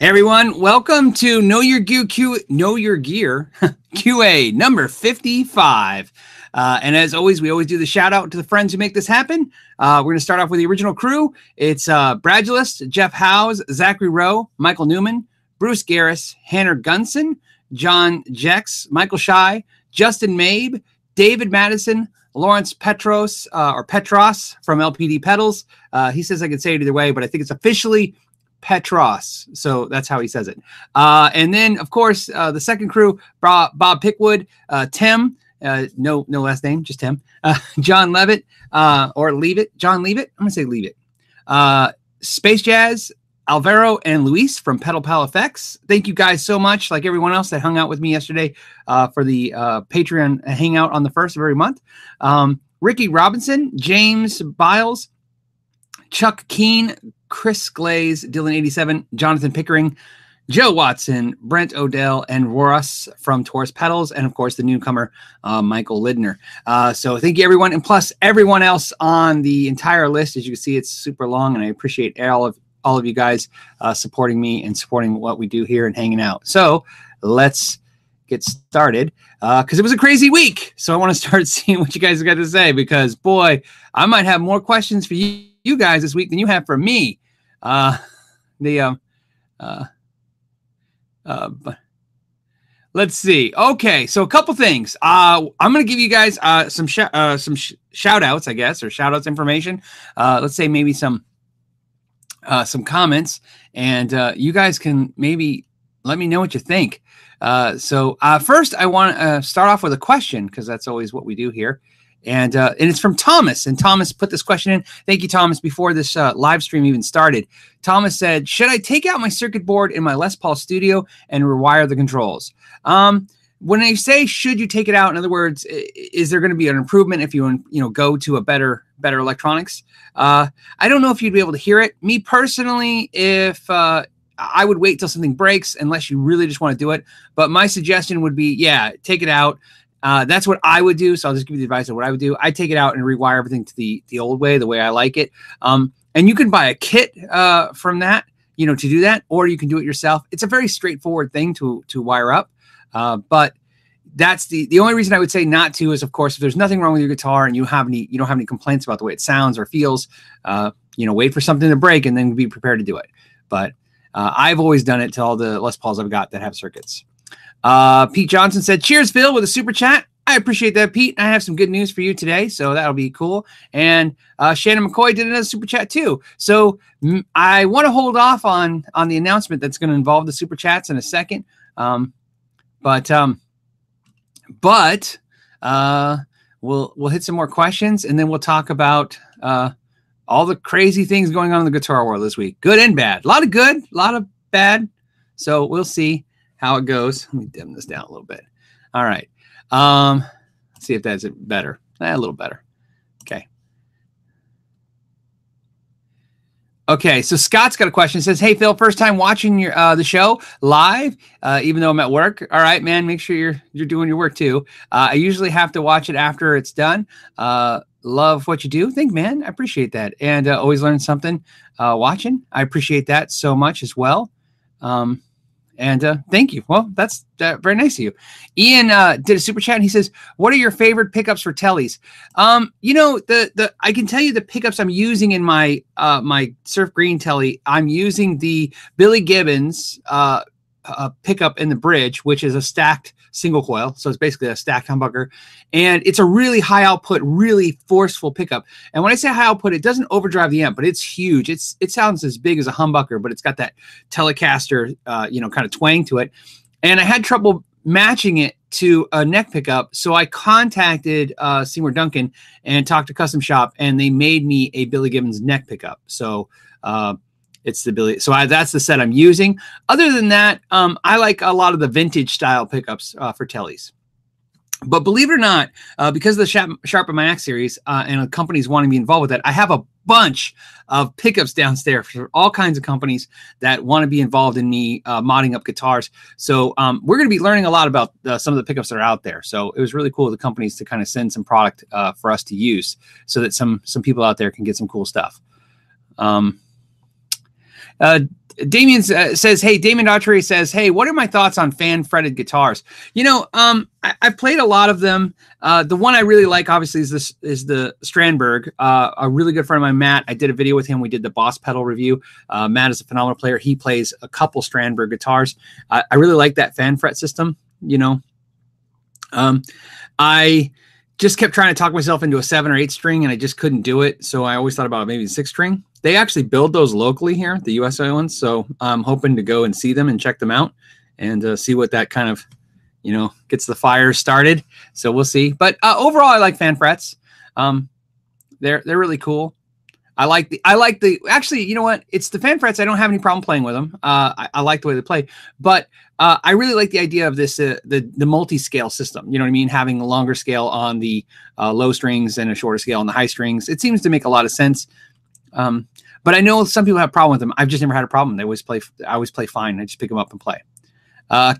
Hey everyone, welcome to Know Your Gear QA number 55. And as always, we always do the shout out to the friends who make this happen. We're going to start off with the original crew. It's Bradulist, Jeff Howes, Zachary Rowe, Michael Newman, Bruce Garris, Hannah Gunson, John Jex, Michael Shy, Justin Mabe, David Madison, Lawrence Petros, or Petros from LPD Pedals. He says I could say it either way, but I think it's officially Petros, so that's how he says it. And then, of course, the second crew: Bob Pickwood, Tim, no last name, just Tim. John Levitt, or Levitt, John Levitt. I'm gonna say Levitt. Space Jazz, Alvaro, and Luis from Pedal Pal Effects. Thank you guys so much. Like everyone else that hung out with me yesterday for the Patreon hangout on the first of every month. Ricky Robinson, James Biles, Chuck Keene, Chris Glaze, Dylan87, Jonathan Pickering, Joe Watson, Brent Odell, and Roras from Taurus Pedals, and of course the newcomer Michael Lidner. So thank you everyone, and plus everyone else on the entire list. As you can see, it's super long, and I appreciate all of you guys supporting me and supporting what we do here and hanging out. So let's get started, because it was a crazy week. So I want to start seeing what you guys have got to say, because boy, I might have more questions for you guys this week than you have for me. Let's see. Okay, so a couple things. I'm gonna give you guys some shout outs, I guess, or shout outs information. Let's say maybe some comments, and you guys can maybe let me know what you think. So first I want to start off with a question, because that's always what we do here. And it's from Thomas, and Thomas put this question in. Thank you, Thomas, before this live stream even started. Thomas said, should I take out my circuit board in my Les Paul studio and rewire the controls? When I say should you take it out, in other words, is there going to be an improvement if you go to a better electronics? I don't know if you'd be able to hear it. Me personally, if I would wait till something breaks, unless you really just want to do it. But my suggestion would be, yeah, take it out. That's what I would do. So I'll just give you the advice of what I would do. I take it out and rewire everything to the old way, the way I like it. And you can buy a kit from that, to do that, or you can do it yourself. It's a very straightforward thing to wire up. But that's the only reason I would say not to is, of course, if there's nothing wrong with your guitar and you don't have any complaints about the way it sounds or feels, wait for something to break and then be prepared to do it. But I've always done it to all the Les Pauls I've got that have circuits. Pete Johnson said, cheers, Phil, with a super chat. I appreciate that, Pete. I have some good news for you today, so that'll be cool. And Shannon McCoy did another super chat too. So I want to hold off on the announcement that's going to involve the super chats in a second. But we'll hit some more questions, and then we'll talk about all the crazy things going on in the guitar world this week. Good and bad. A lot of good, a lot of bad. So we'll see how it goes. Let me dim this down a little bit. All right. Let's see if that's better. A little better. Okay, so Scott's got a question. It says, hey, Phil, first time watching your the show live, even though I'm at work. All right, man, make sure you're doing your work too. I usually have to watch it after it's done. Love what you do. Thank you, man. I appreciate that. And always learn something watching. I appreciate that so much as well. And thank you. Well, that's very nice of you. Ian did a super chat, and he says, what are your favorite pickups for tellies? I can tell you the pickups I'm using in my my Surf Green telly. I'm using the Billy Gibbons pickup in the bridge, which is a stacked single coil. So it's basically a stacked humbucker. And it's a really high output, really forceful pickup. And when I say high output, it doesn't overdrive the amp, but it's huge. It sounds as big as a humbucker, but it's got that Telecaster, kind of twang to it. And I had trouble matching it to a neck pickup. So I contacted Seymour Duncan and talked to Custom Shop, and they made me a Billy Gibbons neck pickup. So, it's the Billy. So that's the set I'm using. Other than that, I like a lot of the vintage style pickups for tellies. But believe it or not, because of the Sharp and My Axe series and the companies wanting to be involved with that, I have a bunch of pickups downstairs for all kinds of companies that want to be involved in me modding up guitars. So we're going to be learning a lot about some of the pickups that are out there. So it was really cool of the companies to kind of send some product for us to use so that some people out there can get some cool stuff. Damien says, hey, Damien Daughtry says, hey, what are my thoughts on fan fretted guitars? You know, I've played a lot of them. The one I really like, obviously, is the Strandberg. A really good friend of mine, Matt, I did a video with him. We did the Boss Pedal review. Matt is a phenomenal player. He plays a couple Strandberg guitars. I really like that fan fret system, you know. I just kept trying to talk myself into a 7 or 8 string, and I just couldn't do it. So I always thought about maybe a 6 string. They actually build those locally here, the USA ones. So I'm hoping to go and see them and check them out and see what that kind of, you know, gets the fire started. So we'll see. But overall, I like fan frets. They're really cool. I like the actually, you know what? It's the fan frets. I don't have any problem playing with them. I like the way they play, but I really like the idea of this, the multi-scale system. You know what I mean? Having a longer scale on the low strings and a shorter scale on the high strings. It seems to make a lot of sense. But I know some people have a problem with them. I've just never had a problem. I always play fine. I just pick them up and play.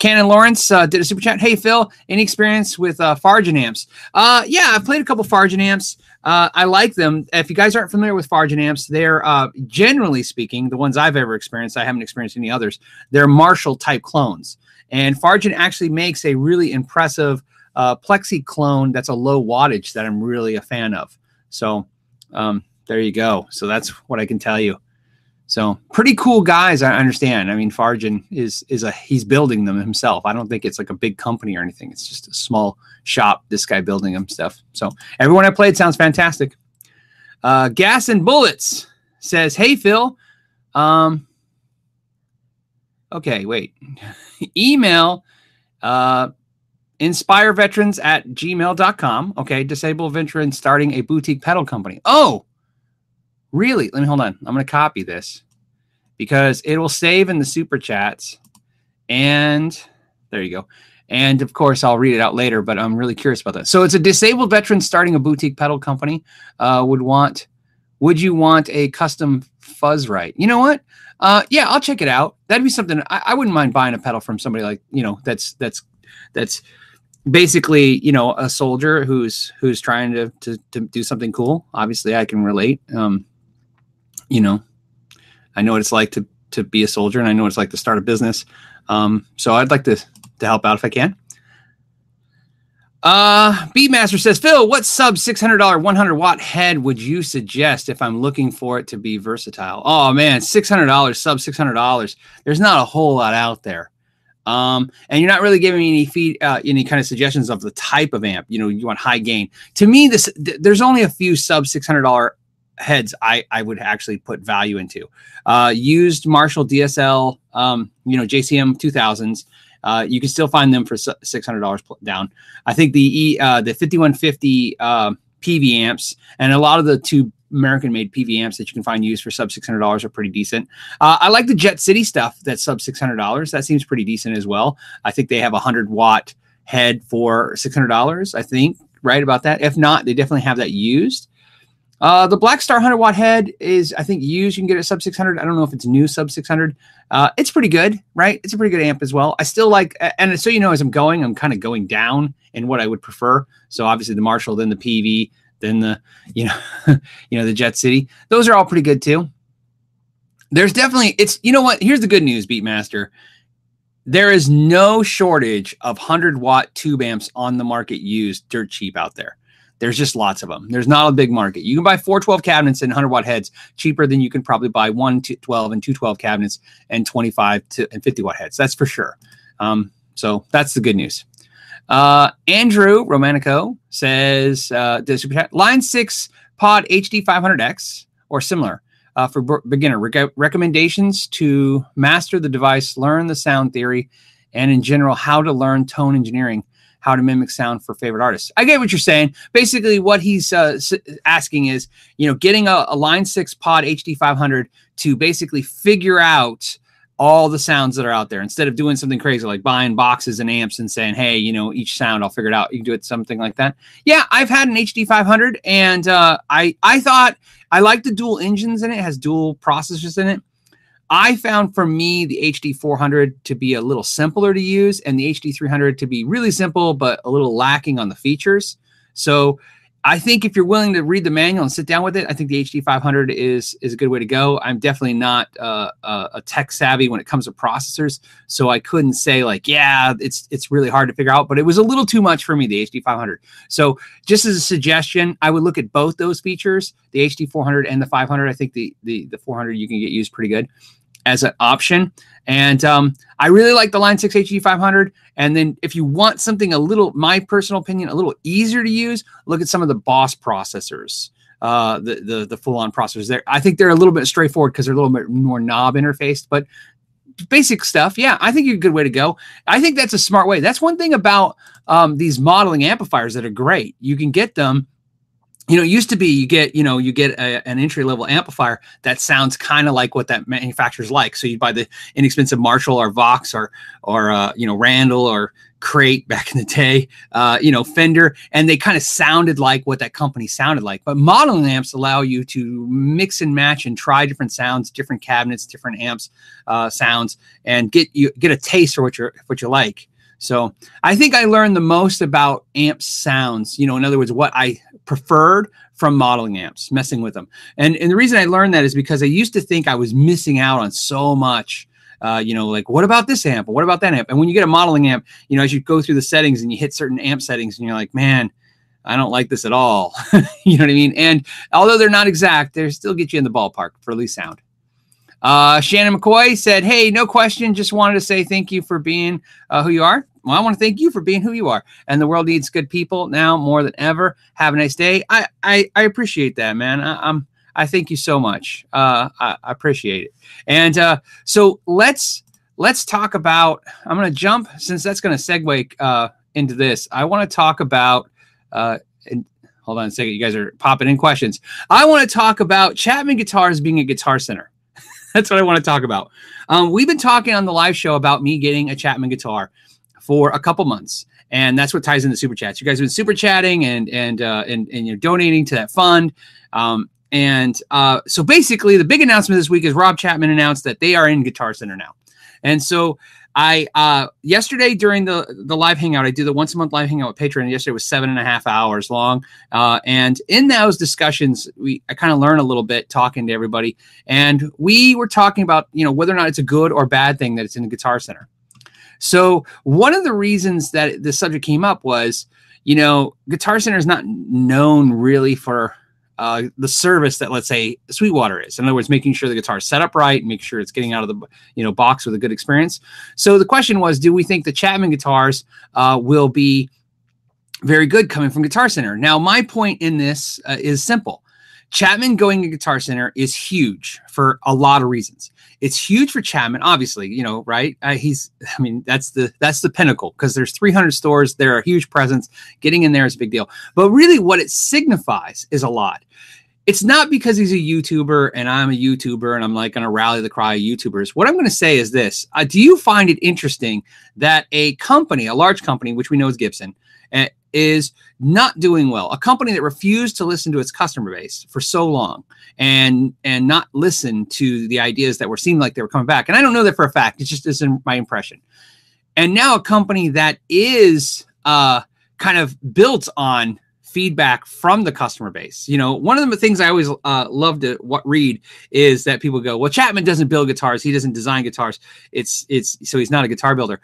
Cannon Lawrence did a super chat. Hey, Phil, any experience with Fargen amps? Yeah, I've played a couple Fargen amps. I like them. If you guys aren't familiar with Fargen amps, they're generally speaking, the ones I've ever experienced, I haven't experienced any others, they're Marshall-type clones. And Fargen actually makes a really impressive Plexi clone that's a low wattage that I'm really a fan of. So there you go. So that's what I can tell you. So pretty cool guys, I understand. I mean, Fargen he's building them himself. I don't think it's like a big company or anything. It's just a small shop, this guy building them stuff. So everyone I played sounds fantastic. Gas and Bullets says, hey, Phil. Okay, wait. Email inspireveterans@gmail.com. Okay, disabled veterans starting a boutique pedal company. Oh, really? Let me hold on. I'm going to copy this because it will save in the super chats. And there you go. And of course, I'll read it out later, but I'm really curious about that. So it's a disabled veteran starting a boutique pedal company. Would you want a custom fuzz right? You know what? Yeah, I'll check it out. That'd be something I wouldn't mind buying a pedal from somebody like, you know, that's basically, you know, a soldier who's trying to do something cool. Obviously I can relate. You know, I know what it's like to be a soldier, and I know what it's like to start a business. So I'd like to help out if I can. Beatmaster says, Phil, what sub $600 100 watt head would you suggest if I'm looking for it to be versatile? Oh man, $600, sub $600. There's not a whole lot out there. And you're not really giving me any kind of suggestions of the type of amp. You know, you want high gain. To me, there's only a few sub $600 heads I would actually put value into. Used Marshall DSL, you know, JCM 2000s. You can still find them for $600 down. I think the 5150 PV amps and a lot of the two American-made PV amps that you can find used for sub $600 are pretty decent. I like the Jet City stuff that's sub $600. That seems pretty decent as well. I think they have 100-watt head for $600. I think right about that. If not, they definitely have that used. The Blackstar 100 watt head is, I think, used. You can get it sub 600. I don't know if it's new sub 600. It's pretty good, right? It's a pretty good amp as well. I still like, and so you know, as I'm kind of going down in what I would prefer. So obviously the Marshall, then the PV, then the, you know, you know, the Jet City. Those are all pretty good too. There's definitely, it's, you know what? Here's the good news, Beatmaster. There is no shortage of 100 watt tube amps on the market used dirt cheap out there. There's just lots of them. There's not a big market. You can buy 412 cabinets and 100 watt heads cheaper than you can probably buy 112 and 212 cabinets and 25 and 50 watt heads. That's for sure. So that's the good news. Andrew Romanico says, Line 6 Pod HD 500X or similar for beginner recommendations to master the device, learn the sound theory, and in general, how to learn tone engineering. How to mimic sound for favorite artists. I get what you're saying. Basically, what he's asking is, you know, getting a Line 6 Pod HD 500 to basically figure out all the sounds that are out there instead of doing something crazy like buying boxes and amps and saying, hey, you know, each sound I'll figure it out. You can do it something like that. Yeah, I've had an HD 500 and I thought I liked the dual engines in it. It has dual processors in it. I found for me the HD 400 to be a little simpler to use and the HD 300 to be really simple, but a little lacking on the features. So I think if you're willing to read the manual and sit down with it, I think the HD 500 is a good way to go. I'm definitely not a tech savvy when it comes to processors, so I couldn't say like, yeah, it's really hard to figure out, but it was a little too much for me, the HD 500. So just as a suggestion, I would look at both those features, the HD 400 and the 500. I think the 400 you can get used pretty good as an option. And I really like the Line 6 HD 500. And then if you want something a little, my personal opinion, a little easier to use, look at some of the Boss processors, the full-on processors there. I think they're a little bit straightforward because they're a little bit more knob interfaced, but basic stuff. Yeah, I think you're a good way to go. I think that's a smart way. That's one thing about these modeling amplifiers that are great. You can get them. You know, it used to be you get an entry-level amplifier that sounds kind of like what that manufacturer's like. So you buy the inexpensive Marshall or Vox or Randall or Crate back in the day, Fender, and they kind of sounded like what that company sounded like. But modeling amps allow you to mix and match and try different sounds, different cabinets, different amps, sounds, and get a taste for what you like. So I think I learned the most about amp sounds, in other words, what I preferred from modeling amps, messing with them. And the reason I learned that is because I used to think I was missing out on so much, like what about this amp? What about that amp? And when you get a modeling amp, as you go through the settings and you hit certain amp settings and you're like, man, I don't like this at all. You know what I mean? And although they're not exact, they still get you in the ballpark for at least sound. Shannon McCoy said, hey, no question. Just wanted to say thank you for being who you are. Well, I want to thank you for being who you are. And the world needs good people now more than ever. Have a nice day. I appreciate that, man. I thank you so much. I appreciate it. And so let's talk about, I'm going to jump, since that's going to segue into this. I want to talk about, hold on a second. You guys are popping in questions. I want to talk about Chapman Guitars being a Guitar Center. That's what I want to talk about. We've been talking on the live show about me getting a Chapman guitar for a couple months, and that's what ties into super chats. You guys have been super chatting and you're donating to that fund. So basically, the big announcement this week is Rob Chapman announced that they are in Guitar Center now. And so I yesterday during the live hangout, I do the once a month live hangout with Patreon. And yesterday was 7.5 hours long, and in those discussions, I kind of learn a little bit talking to everybody, and we were talking about whether or not it's a good or bad thing that it's in the Guitar Center. So one of the reasons that the subject came up was Guitar Center is not known really for the service that, let's say, Sweetwater is. In other words, making sure the guitar is set up right, make sure it's getting out of the box with a good experience. So the question was, do we think the Chapman guitars will be very good coming from Guitar Center? Now, my point in this is simple. Chapman going to Guitar Center is huge for a lot of reasons. It's huge for Chapman, obviously, right? That's the pinnacle, because there's 300 stores. They're a huge presence. Getting in there is a big deal. But really what it signifies is a lot. It's not because he's a YouTuber and I'm a YouTuber and I'm like going to rally the cry of YouTubers. What I'm going to say is this. Do you find it interesting that a company, a large company, which we know is Gibson, is not doing well, a company that refused to listen to its customer base for so long and not listen to the ideas that were seemed like they were coming back? And I don't know that for a fact. It's just isn't my impression. And now a company that is kind of built on feedback from the customer base. One of the things I always love to read is that people go, well, Chapman doesn't build guitars. He doesn't design guitars. So he's not a guitar builder.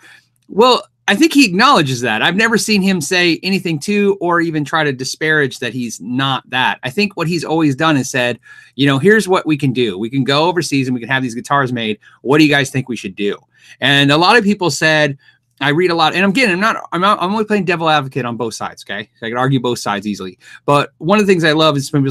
Well, I think he acknowledges that. I've never seen him say anything to or even try to disparage that he's not that. I think what he's always done is said, here's what we can do. We can go overseas and we can have these guitars made. What do you guys think we should do? And a lot of people said, I read a lot, and again, I'm only playing devil advocate on both sides, okay? So I can argue both sides easily. But one of the things I love is when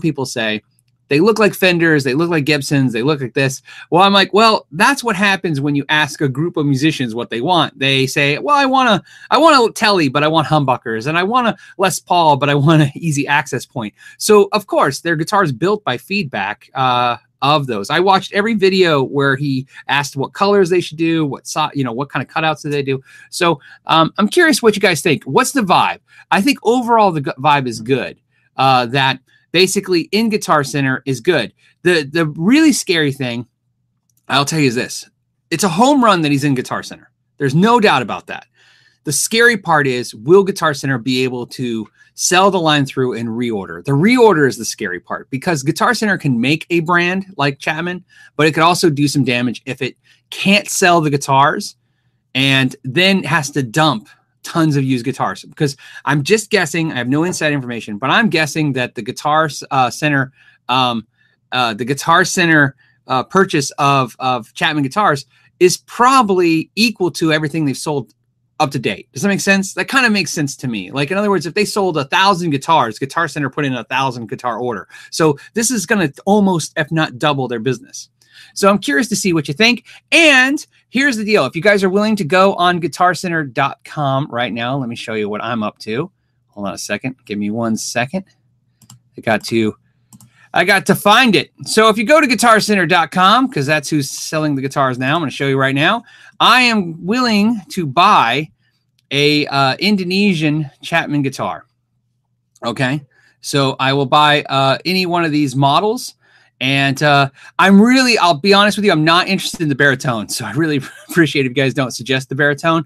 people say, they look like Fenders, they look like Gibsons, they look like this. Well, I'm like, well, that's what happens when you ask a group of musicians what they want. They say, well, I want a Tele, but I want humbuckers, and I want a Les Paul, but I want an easy access point. So, of course, their guitar's built by feedback of those. I watched every video where he asked what colors they should do, what kind of cutouts do they do. So I'm curious what you guys think. What's the vibe? I think overall the vibe is good. Basically, in Guitar Center is good. The really scary thing, I'll tell you, is this. It's a home run that he's in Guitar Center. There's no doubt about that. The scary part is, will Guitar Center be able to sell the line through and reorder? The reorder is the scary part, because Guitar Center can make a brand like Chapman, but it could also do some damage if it can't sell the guitars and then has to dump tons of used guitars. Because I'm just guessing, I have no inside information, but I'm guessing that the Guitar Center purchase of Chapman guitars is probably equal to everything they've sold up to date. Does that make sense? That kind of makes sense to me. Like, in other words, if they sold 1,000 guitars, Guitar Center put in 1,000 guitar order. So this is going to almost, if not double, their business. So I'm curious to see what you think. And here's the deal. If you guys are willing to go on guitarcenter.com right now, let me show you what I'm up to. Hold on a second. Give me 1 second. I got to find it. So if you go to guitarcenter.com, because that's who's selling the guitars now, I'm going to show you right now. I am willing to buy a Indonesian Chapman guitar. Okay. So I will buy any one of these models. And I'll be honest with you, I'm not interested in the baritone. So I really appreciate if you guys don't suggest the baritone.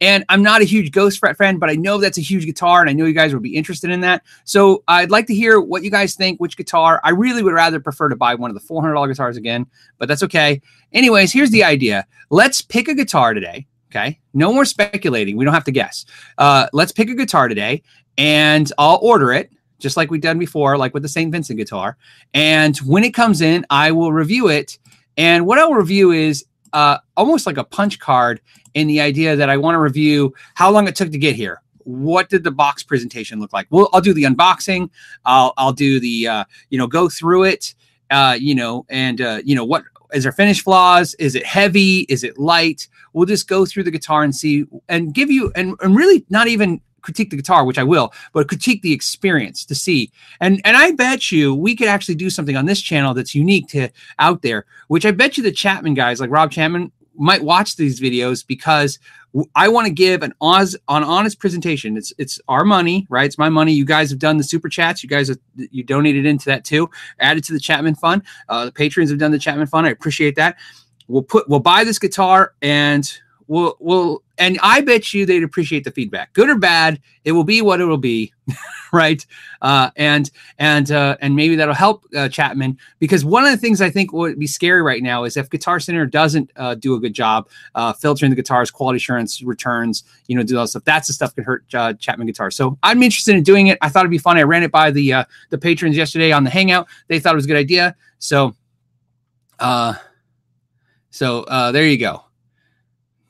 And I'm not a huge Ghost Fret fan, but I know that's a huge guitar, and I know you guys would be interested in that. So I'd like to hear what you guys think, which guitar. I really would rather prefer to buy one of the $400 guitars again, but that's okay. Anyways, here's the idea. Let's pick a guitar today, okay? No more speculating. We don't have to guess. Let's pick a guitar today, and I'll order it, just like we've done before, like with the St. Vincent guitar. And when it comes in, I will review it. And what I'll review is almost like a punch card, in the idea that I want to review how long it took to get here. What did the box presentation look like? Well, I'll do the unboxing. I'll do the, go through it, what is there finish flaws? Is it heavy? Is it light? We'll just go through the guitar and see, and give you, and really not even critique the guitar, which I will, but critique the experience to see. And I bet you we could actually do something on this channel that's unique to out there, which I bet you the Chapman guys, like Rob Chapman, might watch these videos, because I want to give an honest presentation. It's our money, right? It's my money. You guys have done the super chats. You donated into that too, added to the Chapman Fund. The patrons have done the Chapman Fund. I appreciate that. We'll buy this guitar, and we'll and I bet you they'd appreciate the feedback, good or bad. It will be what it will be, right? And maybe that'll help Chapman, because one of the things I think would be scary right now is if Guitar Center doesn't do a good job filtering the guitars, quality assurance, returns, do all that stuff. That's the stuff that could hurt Chapman guitars. So I'm interested in doing it. I thought it'd be fun. I ran it by the patrons yesterday on the Hangout. They thought it was a good idea. So there you go.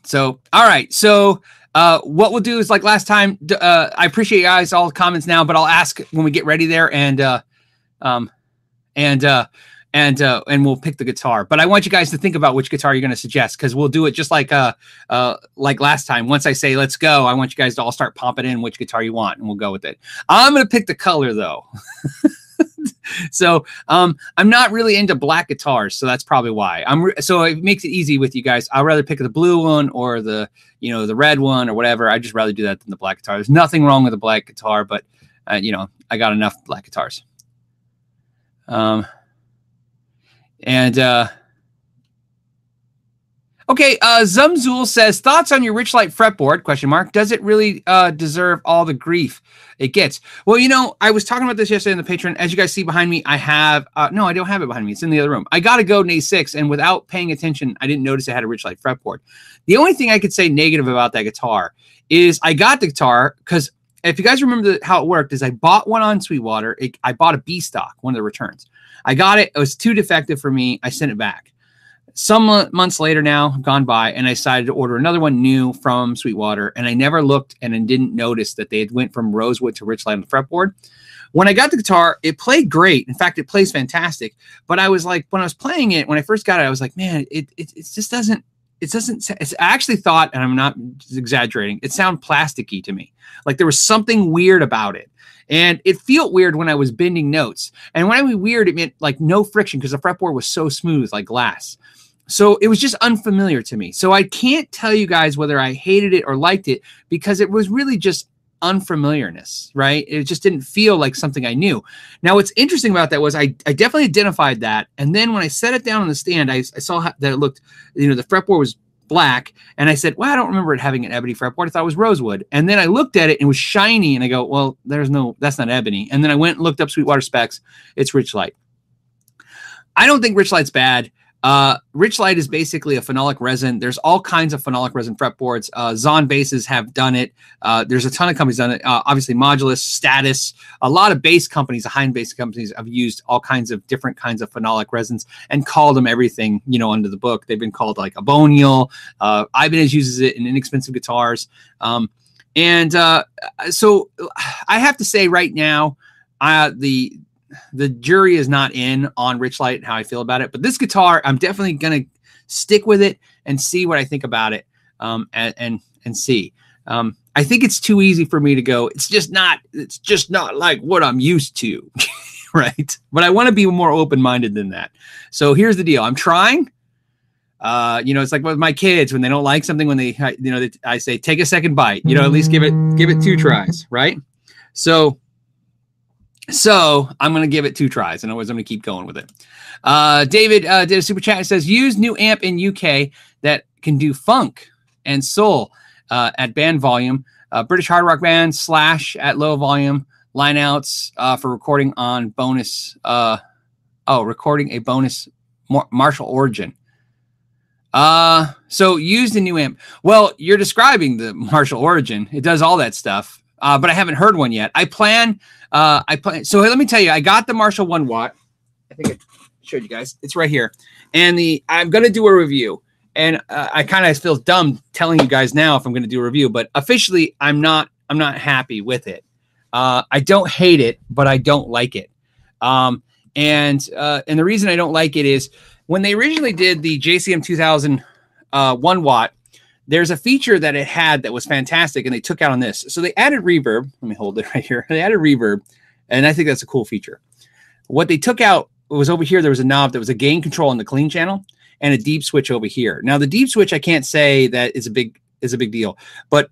So, all right. So what we'll do is, like last time, I appreciate you guys all comments now, but I'll ask when we get ready there, and we'll pick the guitar. But I want you guys to think about which guitar you're going to suggest, because we'll do it just like last time. Once I say let's go, I want you guys to all start popping in which guitar you want, and we'll go with it. I'm going to pick the color though. So I'm not really into black guitars, so that's probably why. So it makes it easy with you guys. I'd rather pick the blue one or the the red one or whatever. I'd just rather do that than the black guitar. There's nothing wrong with the black guitar, but I got enough black guitars. Okay, Zumzool says, thoughts on your Rich Light fretboard, ? Does it really deserve all the grief it gets? Well, I was talking about this yesterday in the Patreon. As you guys see behind me, I have... no, I don't have it behind me. It's in the other room. I got a Golden A6, and without paying attention, I didn't notice I had a Rich Light fretboard. The only thing I could say negative about that guitar is I got the guitar because... If you guys remember how it worked, is I bought one on Sweetwater. I bought a B stock, one of the returns. I got it. It was too defective for me. I sent it back. Some months later now, gone by, and I decided to order another one new from Sweetwater, and I never looked and didn't notice that they had went from Rosewood to Rich Light on the fretboard. When I got the guitar, it played great. In fact, it plays fantastic. But I was like, when I was playing it, when I first got it, I was like, man, it just doesn't. It doesn't. I actually thought, and I'm not exaggerating, it sounded plasticky to me. Like there was something weird about it, and it felt weird when I was bending notes. And when I mean weird, it meant like no friction, because the fretboard was so smooth, like glass. So it was just unfamiliar to me. So I can't tell you guys whether I hated it or liked it, because it was really just unfamiliarness, right? It just didn't feel like something I knew. Now, what's interesting about that was I definitely identified that. And then when I set it down on the stand, I saw that it looked, the fretboard was black. And I said, well, I don't remember it having an ebony fretboard. I thought it was rosewood. And then I looked at it and it was shiny. And I go, well, there's no, that's not ebony. And then I went and looked up Sweetwater specs. It's Rich Light. I don't think Rich Light's bad. Rich Light is basically a phenolic resin. There's all kinds of phenolic resin fretboards. Zon bases have done it. There's a ton of companies done it. Obviously, Modulus, Status, a lot of bass companies, the high-end bass companies have used all kinds of different kinds of phenolic resins and called them everything, you know, under the book. They've been called like Abonial. Ibanez uses it in inexpensive guitars. So I have to say right now, the jury is not in on Rich Light and how I feel about it, but this guitar, I'm definitely going to stick with it and see what I think about it. And see, I think it's too easy for me to go. It's just not like what I'm used to. Right. But I want to be more open-minded than that. So here's the deal. I'm trying, it's like with my kids when they don't like something, when they, I say, take a second bite, at least give it two tries. Right. So I'm going to give it two tries, and otherwise I'm going to keep going with it. David did a super chat. It says, use new amp in UK that can do funk and soul at band volume, British hard rock band / at low volume, lineouts for recording on bonus. Recording a bonus Marshall Origin. So use the new amp. Well, you're describing the Marshall Origin. It does all that stuff. But I haven't heard one yet. I plan. So let me tell you, I got the Marshall 1 Watt. I think I showed you guys. It's right here. And I'm going to do a review. And I kind of feel dumb telling you guys now if I'm going to do a review. But officially, I'm not happy with it. I don't hate it, but I don't like it. And the reason I don't like it is when they originally did the JCM 2000 1 Watt, there's a feature that it had that was fantastic, and they took out on this. So they added reverb. Let me hold it right here. They added reverb, and I think that's a cool feature. What they took out was over here, there was a knob that was a gain control on the clean channel and a deep switch over here. Now, the deep switch, I can't say that is a big deal, but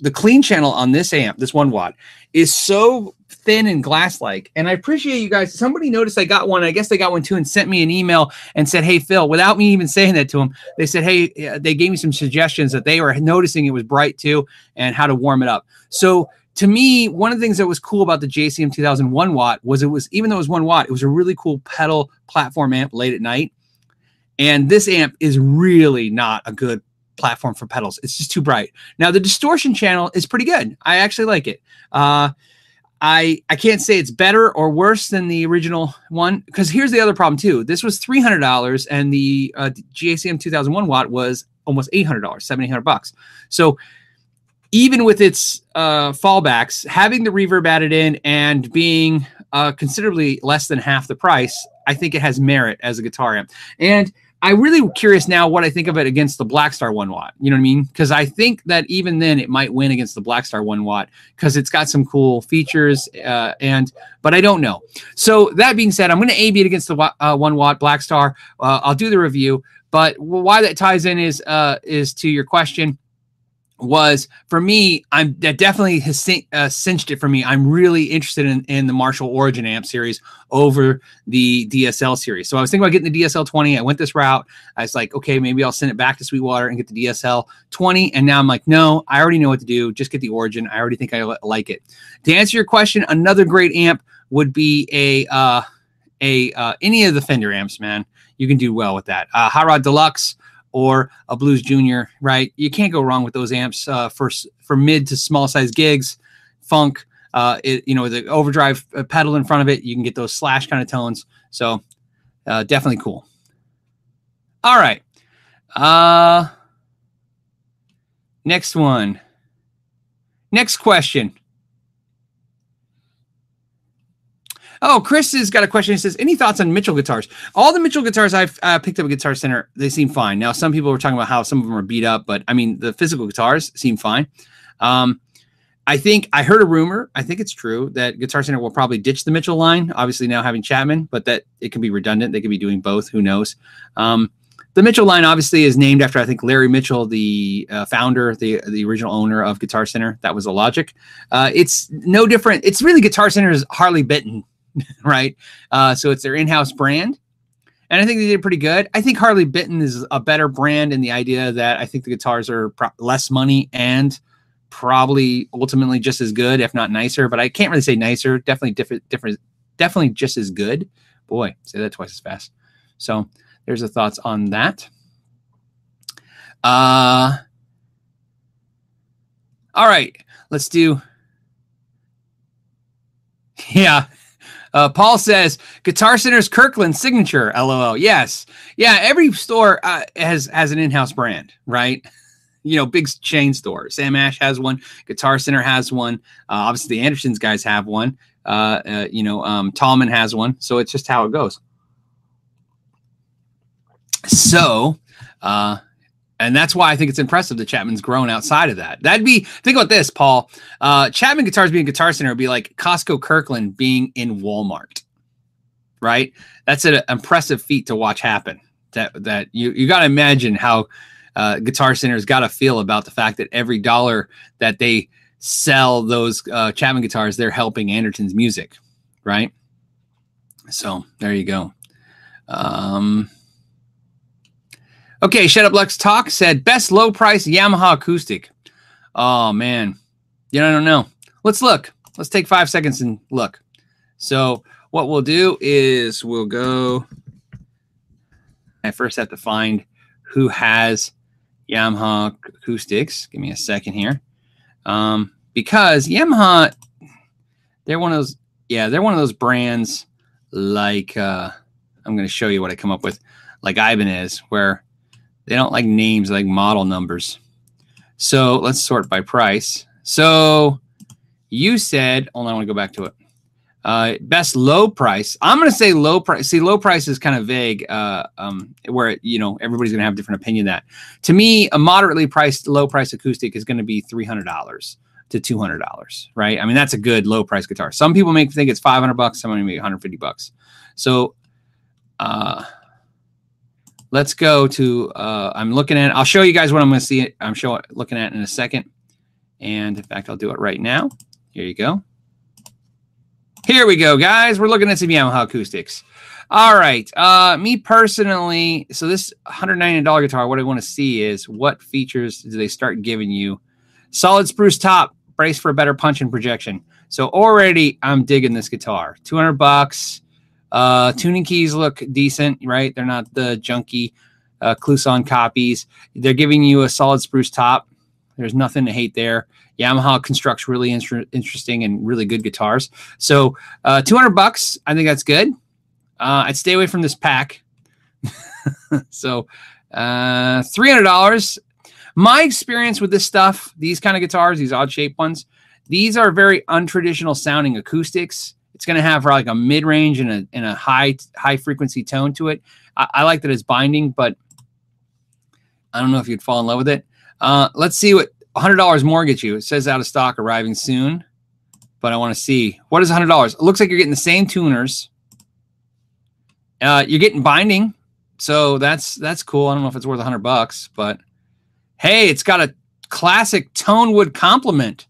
the clean channel on this amp, this 1 watt, is so thin and glass-like. And I appreciate you guys. Somebody noticed I got one. I guess they got one too and sent me an email and said, hey, Phil, without me even saying that to them, they said, hey, they gave me some suggestions that they were noticing it was bright too and how to warm it up. So to me, one of the things that was cool about the JCM 2001 watt was it was, even though it was 1 watt, it was a really cool pedal platform amp late at night. And this amp is really not a good platform for pedals. It's just too bright. Now the distortion channel is pretty good. I actually like it. I can't say it's better or worse than the original one, because here's the other problem too. This was $300 and the JCM 2001 watt was almost $800, $700-800. So even with its fallbacks, having the reverb added in and being considerably less than half the price, I think it has merit as a guitar amp. And I'm really curious now what I think of it against the Blackstar 1 Watt. You know what I mean? Because I think that even then it might win against the Blackstar 1 Watt because it's got some cool features. But I don't know. So that being said, I'm going to A-B it against the 1 Watt Blackstar. I'll do the review. But why that ties in is to your question. Was for me, that definitely has cinched it for me. I'm really interested in the Marshall Origin amp series over the DSL series. So I was thinking about getting the DSL 20. I went this route. I was like, okay, maybe I'll send it back to Sweetwater and get the DSL 20. And now I'm like, no, I already know what to do. Just get the Origin. I already think I like it. To answer your question, another great amp would be any of the Fender amps, man. You can do well with that. Hot Rod Deluxe or a Blues Junior, right? You can't go wrong with those amps for mid to small size gigs, funk, the overdrive pedal in front of it, you can get those / kind of tones. So definitely cool. All right. Next one. Next question. Oh, Chris has got a question. He says, any thoughts on Mitchell guitars? All the Mitchell guitars I've picked up at Guitar Center, they seem fine. Now, some people were talking about how some of them are beat up, but I mean, the physical guitars seem fine. I think I heard a rumor, I think it's true, that Guitar Center will probably ditch the Mitchell line, obviously now having Chapman, but that it can be redundant. They could be doing both. Who knows? The Mitchell line obviously is named after, I think, Larry Mitchell, the founder, the original owner of Guitar Center. That was the logic. It's no different. It's really Guitar Center's Harley Benton. Right? So it's their in-house brand. And I think they did pretty good. I think Harley Benton is a better brand in the idea that I think the guitars are less money and probably ultimately just as good, if not nicer. But I can't really say nicer. Definitely different. Definitely just as good. Boy, say that twice as fast. So there's the thoughts on that. All right, let's do. Yeah. Paul says, Guitar Center's Kirkland signature, LOL. Yes. Yeah, every store has an in-house brand, right? You know, big chain store. Sam Ash has one. Guitar Center has one. Obviously, the Andersons guys have one. Tallman has one. So it's just how it goes. So, and that's why I think it's impressive that Chapman's grown outside of that. That'd be, think about this, Paul. Chapman Guitars being Guitar Center would be like Costco Kirkland being in Walmart, right? That's an impressive feat to watch happen. That you got to imagine how Guitar Center's got to feel about the fact that every dollar that they sell those Chapman guitars, they're helping Anderton's music, right? So there you go. Okay, Shut Up Lux Talk said, best low price Yamaha acoustic. Oh, man. You know, I don't know. Let's look. Let's take 5 seconds and look. So what we'll do is we'll go. I first have to find who has Yamaha acoustics. Give me a second here. Because Yamaha, they're one of those brands like, I'm going to show you what I come up with, like Ibanez, where they don't like names, like model numbers. So let's sort by price. So you said, hold on, I want to go back to it. Best low price. I'm going to say low price. See, low price is kind of vague, where, you know, everybody's going to have a different opinion of that. To me, a moderately priced, low price acoustic is going to be $300 to $200, right? I mean, that's a good low price guitar. Some people think it's $500. Some people make $150. So, let's go to, I'm looking at, I'll show you guys what I'm going to see. Looking at in a second. And in fact, I'll do it right now. Here you go. Here we go, guys. We're looking at some Yamaha acoustics. All right. Me personally, so this $190 guitar, what I want to see is what features do they start giving you? Solid spruce top, brace for a better punch and projection. So already I'm digging this guitar. $200. Tuning keys look decent, right? They're not the junky Cluson copies. They're giving you a solid spruce top. There's nothing to hate there. Yamaha constructs really interesting and really good guitars. So $200, I think that's good. I'd stay away from this pack. So $300. My experience with this stuff, these kind of guitars, these odd-shaped ones, these are very untraditional sounding acoustics. It's going to have like a mid-range and a high frequency tone to it. I like that it's binding, but I don't know if you'd fall in love with it. Let's see what $100 more gets you. It says out of stock, arriving soon, but I want to see. What is $100? It looks like you're getting the same tuners. You're getting binding, so that's cool. I don't know if it's worth $100, but hey, it's got a classic Tonewood complement.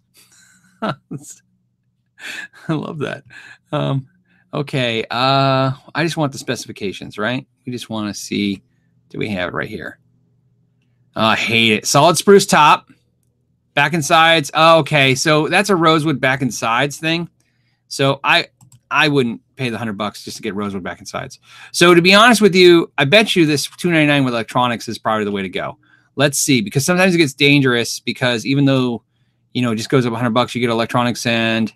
I love that. Okay. I just want the specifications, right? We just want to see, do we have it right here? Oh, I hate it. Solid spruce top, back and sides. Oh, okay. So that's a rosewood back and sides thing. So I wouldn't pay the $100 just to get rosewood back and sides. So to be honest with you, I bet you this $299 with electronics is probably the way to go. Let's see, because sometimes it gets dangerous because even though, you know, it just goes up $100, you get electronics and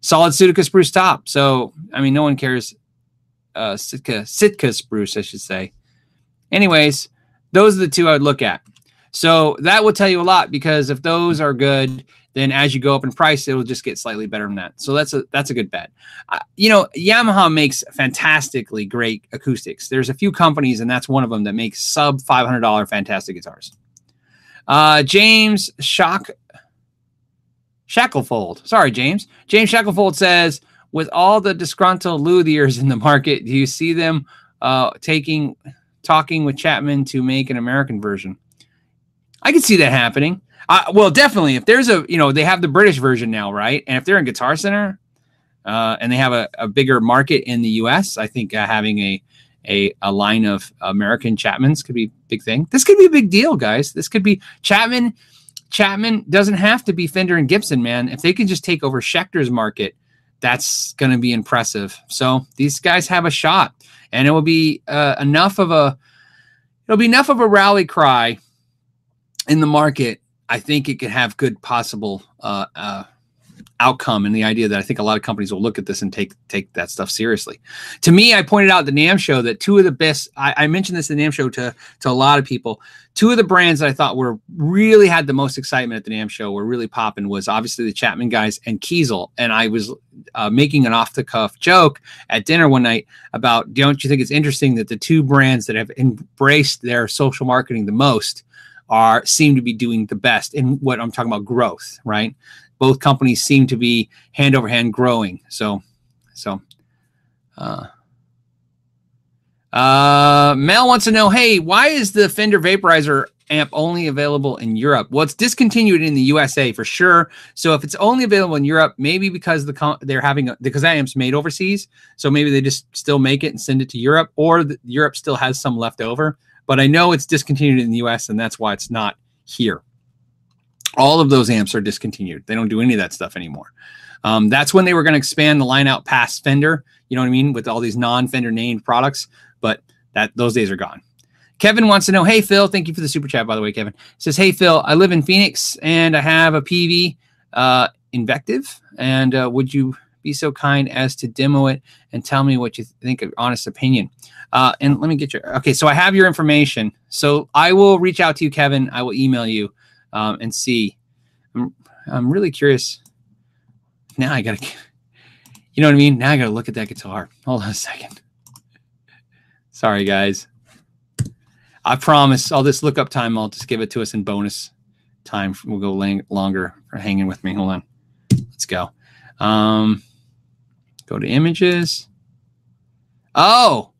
solid Sitka spruce top. So, I mean, no one cares. Sitka spruce, I should say. Anyways, those are the two I would look at. So that will tell you a lot because if those are good, then as you go up in price, it will just get slightly better than that. So that's a good bet. Yamaha makes fantastically great acoustics. There's a few companies, and that's one of them that makes sub $500 fantastic guitars. James Shackelfold. Sorry, James. James Shackelfold says, with all the disgruntled luthiers in the market, do you see them talking with Chapman to make an American version? I could see that happening. Well, definitely. If there's a, you know, they have the British version now, right? And if they're in Guitar Center and they have a bigger market in the U.S., I think having a a line of American Chapmans could be a big thing. This could be a big deal, guys. This could be Chapman. Chapman doesn't have to be Fender and Gibson, man. If they can just take over Schecter's market, that's going to be impressive. So these guys have a shot, and it will be enough of a rally cry in the market. I think it could have good possible outcome, and the idea that I think a lot of companies will look at this and take that stuff seriously. To me, I pointed out at the NAMM show that two of the best, I mentioned this in the NAMM show to a lot of people, two of the brands that I thought were really had the most excitement at the NAMM show were really popping was obviously the Chapman guys and Kiesel. And I was making an off-the-cuff joke at dinner one night about, don't you think it's interesting that the two brands that have embraced their social marketing the most seem to be doing the best in what I'm talking about growth, right? Both companies seem to be hand over hand growing. So Mel wants to know, hey, why is the Fender Vaporizer amp only available in Europe? Well, it's discontinued in the USA for sure. So if it's only available in Europe, maybe because because that amp's made overseas, so maybe they just still make it and send it to Europe, or Europe still has some left over. But I know it's discontinued in the US, and that's why it's not here. All of those amps are discontinued. They don't do any of that stuff anymore. That's when they were going to expand the line out past Fender, you know what I mean, with all these non-Fender named products. But those days are gone. Kevin wants to know, hey, Phil, thank you for the super chat, by the way, Kevin. It says, hey, Phil, I live in Phoenix, and I have a PV Invective, and would you be so kind as to demo it and tell me what you think of honest opinion? And let me get your... Okay, so I have your information. So I will reach out to you, Kevin. I will email you. And see, I'm really curious. Now I gotta, you know what I mean? Now I gotta look at that guitar. Hold on a second. Sorry, guys. I promise all this lookup time, I'll just give it to us in bonus time. We'll go longer for hanging with me. Hold on. Let's go. Go to images. Oh,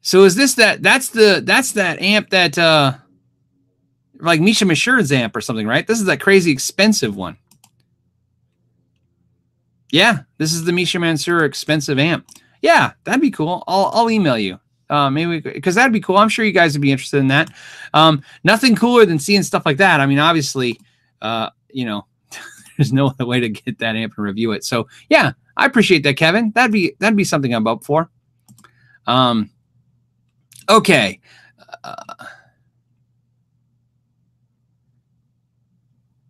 so is this that's that amp that, like Misha Mishura's amp or something, right? This is that crazy expensive one. Yeah, this is the Misha Mansour expensive amp. Yeah, that'd be cool. I'll email you. Maybe because that'd be cool. I'm sure you guys would be interested in that. Nothing cooler than seeing stuff like that. I mean, obviously, there's no other way to get that amp and review it. So yeah, I appreciate that, Kevin. That'd be something I'm up for. Okay.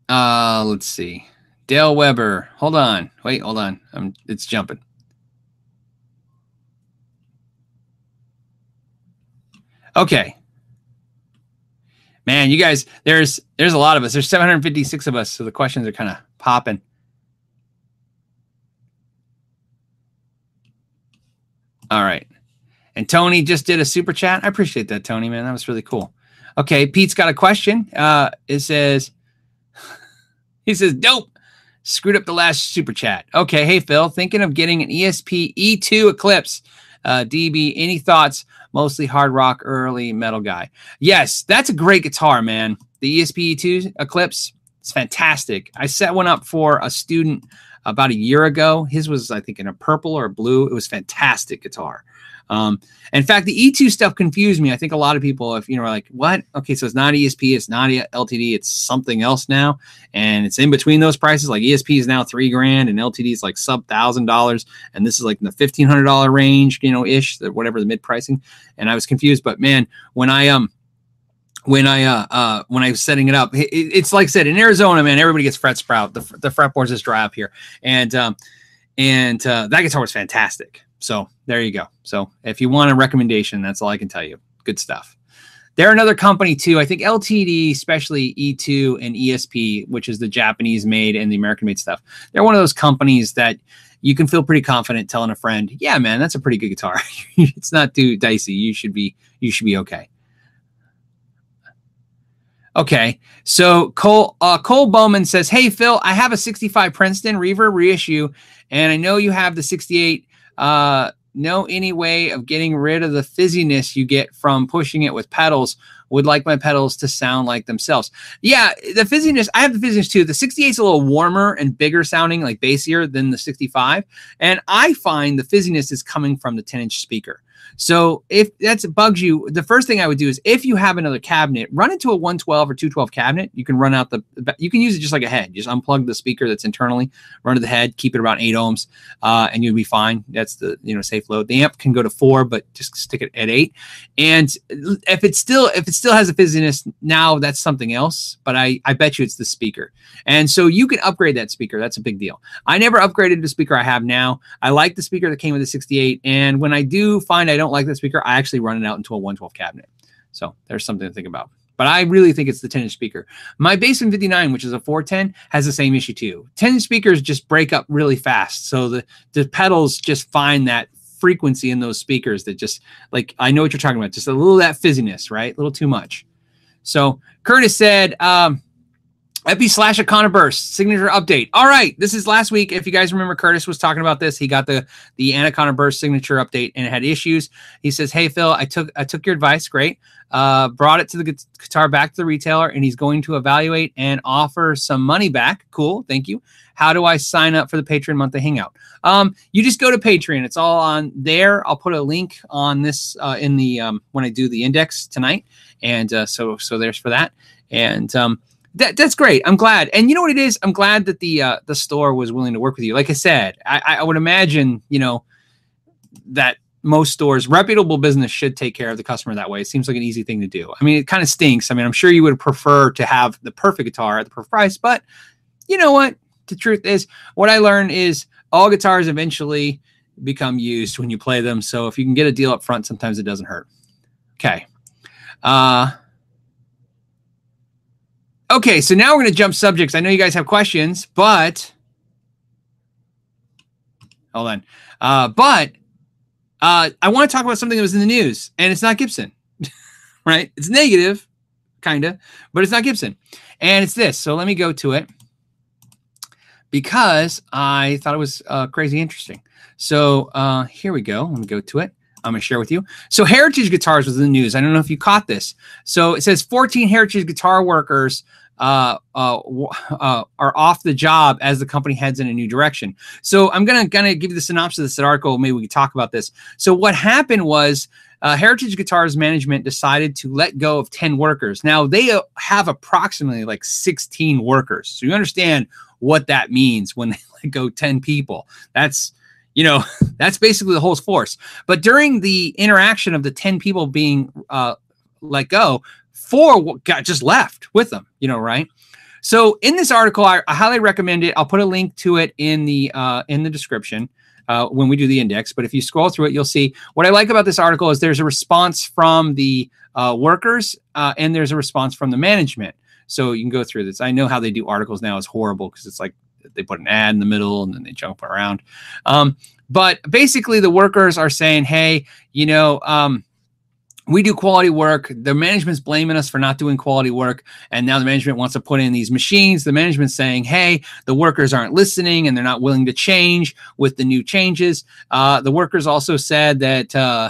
Let's see. Dale Weber. Hold on. Wait, hold on. It's jumping. Okay. Man, you guys, there's a lot of us. There's 756 of us, so the questions are kind of popping. All right. And Tony just did a super chat. I appreciate that, Tony, man. That was really cool. Okay, Pete's got a question. It says... He says, dope, screwed up the last super chat. Okay, hey, Phil, thinking of getting an ESP E2 Eclipse. DB, any thoughts? Mostly hard rock, early metal guy. Yes, that's a great guitar, man. The ESP E2 Eclipse, it's fantastic. I set one up for a student about a year ago. His was, I think, in a purple or a blue. It was fantastic guitar. In fact, the E2 stuff confused me. I think a lot of people, if you know, are like, what? Okay, so it's not ESP, it's not LTD, it's something else now, and it's in between those prices. Like ESP is now $3,000, and LTD is like sub $1,000, and this is like in the $1,500 range, you know, ish, whatever the mid pricing. And I was confused, but man, when I was setting it up, it's like I said in Arizona, man, everybody gets fret sprout. The fretboards just dry up here, and that guitar was fantastic. So there you go. So if you want a recommendation, that's all I can tell you. Good stuff. They're another company too. I think LTD, especially E2 and ESP, which is the Japanese made and the American made stuff. They're one of those companies that you can feel pretty confident telling a friend, yeah, man, that's a pretty good guitar. It's not too dicey. You should be okay. Okay, so Cole Bowman says, hey, Phil, I have a 65 Princeton Reverb reissue, and I know you have the 68. Know any way of getting rid of the fizziness you get from pushing it with pedals? Would like my pedals to sound like themselves. Yeah, the fizziness, I have the fizziness too. The 68's a little warmer and bigger sounding, like bassier than the 65. And I find the fizziness is coming from the 10-inch speaker. So if that bugs you, the first thing I would do is if you have another cabinet, run into a 112 or 212 cabinet. You can run out the, you can use it just like a head. Just unplug the speaker that's internally, run to the head, keep it around 8 ohms, and you'll be fine. That's the, you know, safe load. The amp can go to 4, but just stick it at 8. And if it still has a fizziness now, that's something else. But I bet you it's the speaker. And so you can upgrade that speaker. That's a big deal. I never upgraded the speaker I have now. I like the speaker that came with the 68. And when I do find I don't like that speaker, I actually run it out into a 112 cabinet. So there's something to think about. But I really think it's the 10-inch speaker. My Bassman 59, which is a 410, has the same issue too. 10-inch speakers just break up really fast. So the pedals just find that frequency in those speakers that just, like, I know what you're talking about. Just a little of that fizziness, right? A little too much. So Curtis said, Epi/Econoburst signature update. All right, this is last week. If you guys remember, Curtis was talking about this. He got the Econoburst signature update and it had issues. He says, "Hey Phil, I took your advice. Great. Brought it to the guitar back to the retailer, and he's going to evaluate and offer some money back. Cool, thank you. How do I sign up for the Patreon monthly hangout? You just go to Patreon. It's all on there. I'll put a link on this in the when I do the index tonight, and so there's for that. And That's great. I'm glad. And you know what it is? I'm glad that the store was willing to work with you. Like I said, I would imagine, you know, that most stores, reputable business should take care of the customer that way. It seems like an easy thing to do. I mean, it kind of stinks. I mean, I'm sure you would prefer to have the perfect guitar at the perfect price, but you know what? The truth is, what I learned is all guitars eventually become used when you play them. So if you can get a deal up front, sometimes it doesn't hurt. Okay. Okay, so now we're going to jump subjects. I know you guys have questions, but hold on. I want to talk about something that was in the news, and it's not Gibson, right? It's negative, kind of, but it's not Gibson. And it's this. So let me go to it because I thought it was crazy interesting. So here we go. Let me go to it. I'm going to share with you. So Heritage Guitars was in the news. I don't know if you caught this. So it says 14 Heritage Guitar workers are off the job as the company heads in a new direction. So I'm going to give you the synopsis of this article. Maybe we can talk about this. So what happened was Heritage Guitars management decided to let go of 10 workers. Now they have approximately like 16 workers. So you understand what that means when they let go 10 people. That's basically the whole force. But during the interaction of the 10 people being let go, 4 got just left with them, you know, right? So in this article, I highly recommend it. I'll put a link to it in the description when we do the index. But if you scroll through it, you'll see what I like about this article is there's a response from the workers and there's a response from the management. So you can go through this. I know how they do articles now is horrible because it's like, they put an ad in the middle and then they jump around. But basically the workers are saying, hey, you know, we do quality work. The management's blaming us for not doing quality work. And now the management wants to put in these machines. The management's saying, hey, the workers aren't listening and they're not willing to change with the new changes. The workers also said that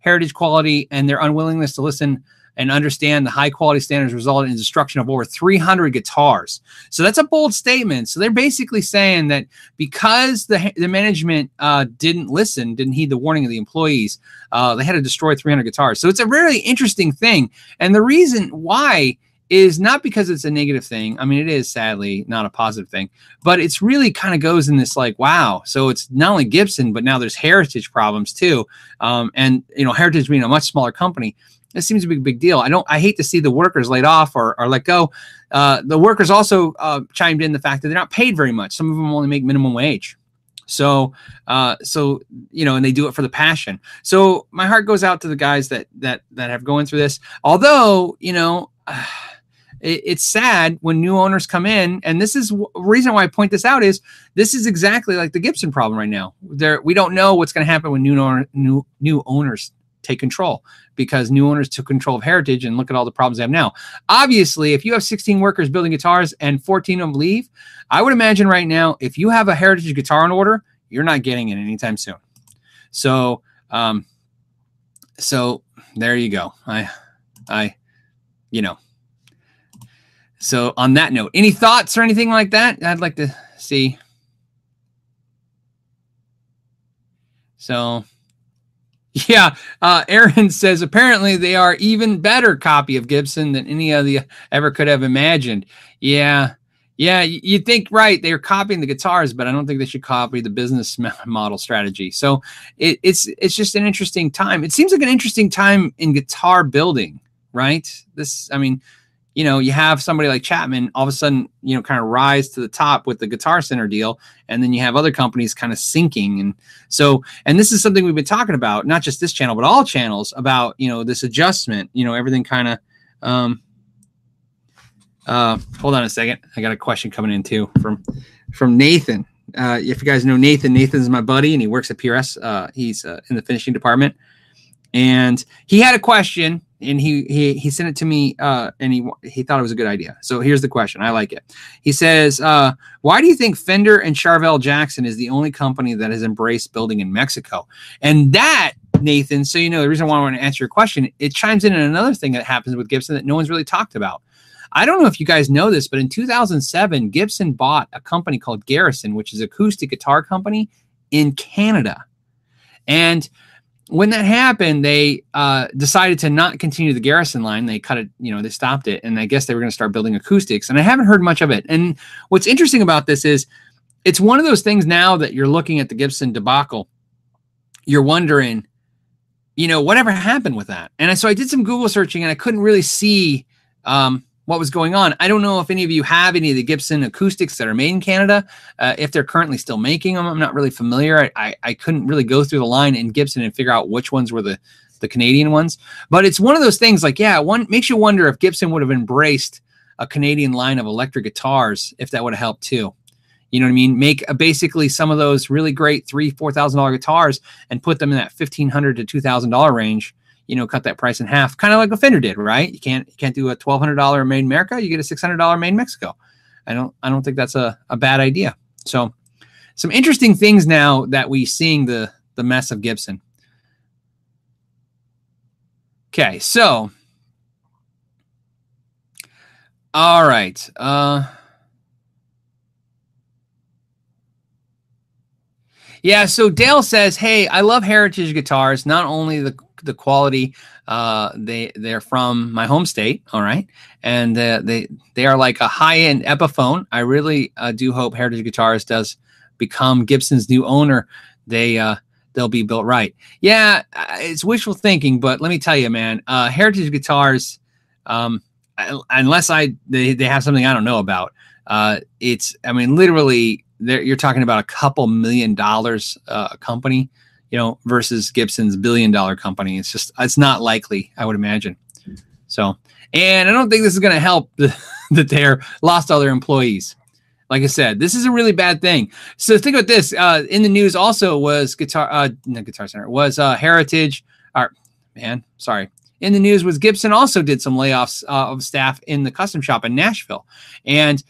heritage quality and their unwillingness to listen and understand the high quality standards resulted in the destruction of over 300 guitars. So that's a bold statement. So they're basically saying that because the management didn't listen, didn't heed the warning of the employees, they had to destroy 300 guitars. So it's a really interesting thing. And the reason why is not because it's a negative thing. I mean, it is sadly not a positive thing, but it's really kind of goes in this like, wow. So it's not only Gibson, but now there's Heritage problems too. And you know, Heritage being a much smaller company, this seems to be a big deal. I hate to see the workers laid off or let go. The workers also chimed in the fact that they're not paid very much. Some of them only make minimum wage. So you know, and they do it for the passion. So my heart goes out to the guys that have going through this. Although, you know, it's sad when new owners come in, and this is reason why I point this out is this is exactly like the Gibson problem right now. We don't know what's going to happen when new owners take control, because new owners took control of Heritage and look at all the problems they have now. Obviously, if you have 16 workers building guitars and 14 of them leave, I would imagine right now, if you have a Heritage guitar on order, you're not getting it anytime soon. So there you go. You know, so on that note, any thoughts or anything like that? I'd like to see. So Yeah, Aaron says apparently they are even better copy of Gibson than any of the ever could have imagined. Yeah, yeah, you think right? They're copying the guitars, but I don't think they should copy the business model strategy. So it's just an interesting time. It seems like an interesting time in guitar building, right? This, I mean, you know, you have somebody like Chapman all of a sudden, you know, kind of rise to the top with the Guitar Center deal. And then you have other companies kind of sinking. And so, and this is something we've been talking about, not just this channel, but all channels about, you know, this adjustment, you know, everything kind of, hold on a second. I got a question coming in too from Nathan. If you guys know Nathan, Nathan's my buddy and he works at PRS. He's in the finishing department and he had a question. And he sent it to me, and he thought it was a good idea. So here's the question. I like it. He says, why do you think Fender and Charvel Jackson is the only company that has embraced building in Mexico? And that, Nathan, so you know, the reason why I want to answer your question, it chimes in another thing that happens with Gibson that no one's really talked about. I don't know if you guys know this, but in 2007, Gibson bought a company called Garrison, which is an acoustic guitar company in Canada. And when that happened, they decided to not continue the Garrison line. They cut it, you know, they stopped it. And I guess they were going to start building acoustics. And I haven't heard much of it. And what's interesting about this is it's one of those things now that you're looking at the Gibson debacle. You're wondering, you know, whatever happened with that. And so I did some Google searching and I couldn't really see what was going on. I don't know if any of you have any of the Gibson acoustics that are made in Canada, if they're currently still making them. I'm not really familiar. I couldn't really go through the line in Gibson and figure out which ones were the Canadian ones. But it's one of those things like, yeah, one makes you wonder if Gibson would have embraced a Canadian line of electric guitars, if that would have helped too. You know what I mean? Make basically some of those really great $3,000-$4,000 guitars and put them in that $1,500 to $2,000 range. You know, cut that price in half, kind of like a Fender did, right? You can't do a $1,200 made in America. You get a $600 made in Mexico. I don't think that's a bad idea. So, some interesting things now that we seeing the mess of Gibson. Okay, so, all right. Yeah, so Dale says, "Hey, I love heritage guitars. Not only the quality, they're from my home state, all right, and they are like a high-end Epiphone. I really do hope Heritage Guitars does become Gibson's new owner. They'll be built right." Yeah, it's wishful thinking, but let me tell you, man, Heritage Guitars, unless they have something I don't know about, it's, I mean, literally, you're talking about $2 million a company, you know, versus Gibson's $1 billion company. It's just, it's not likely, I would imagine. So, and I don't think this is going to help that they're lost all their employees. Like I said, this is a really bad thing. So think about this, in the news also was Heritage, or man, sorry. In the news was Gibson also did some layoffs of staff in the custom shop in Nashville. And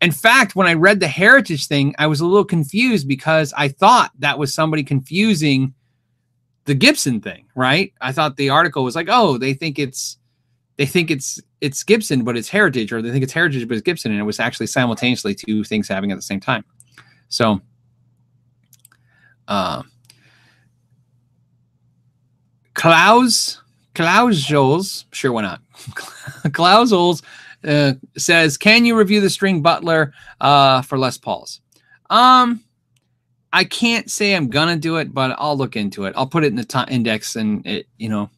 in fact, when I read the heritage thing, I was a little confused because I thought that was somebody confusing the Gibson thing, right? I thought the article was like, oh, they think it's Gibson, but it's heritage, or they think it's heritage, but it's Gibson. And it was actually simultaneously two things happening at the same time. So, Klaus Joles, sure, why not? Klaus Joles says, can you review the String Butler for Les Pauls? I can't say I'm gonna do it, but I'll look into it. I'll put it in the index, and it, you know,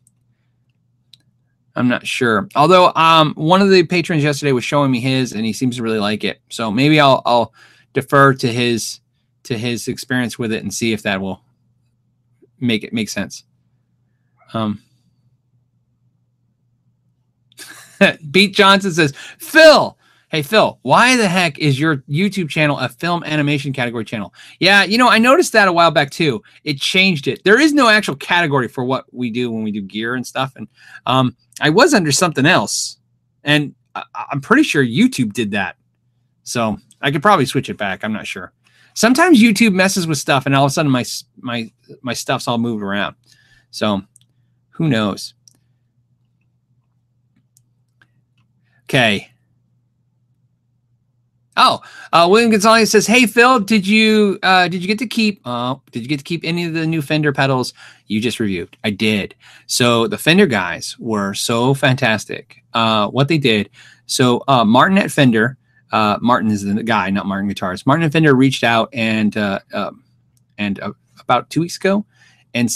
I'm not sure. Although one of the patrons yesterday was showing me his, and he seems to really like it. So maybe I'll defer to his experience with it and see if that will make it make sense. Pete Johnson says, Phil, hey, Phil, why the heck is your YouTube channel a film animation category channel? Yeah, you know, I noticed that a while back, too. It changed it. There is no actual category for what we do when we do gear and stuff. And I was under something else, and I'm pretty sure YouTube did that. So I could probably switch it back. I'm not sure. Sometimes YouTube messes with stuff, and all of a sudden my stuff's all moved around. So who knows? Okay. Oh, William Gonzalez says, "Hey Phil, did you get to keep any of the new Fender pedals you just reviewed?" I did. So the Fender guys were so fantastic. What they did. So Martin at Fender, Martin is the guy, not Martin Guitars. Martin at Fender reached out and about 2 weeks ago, and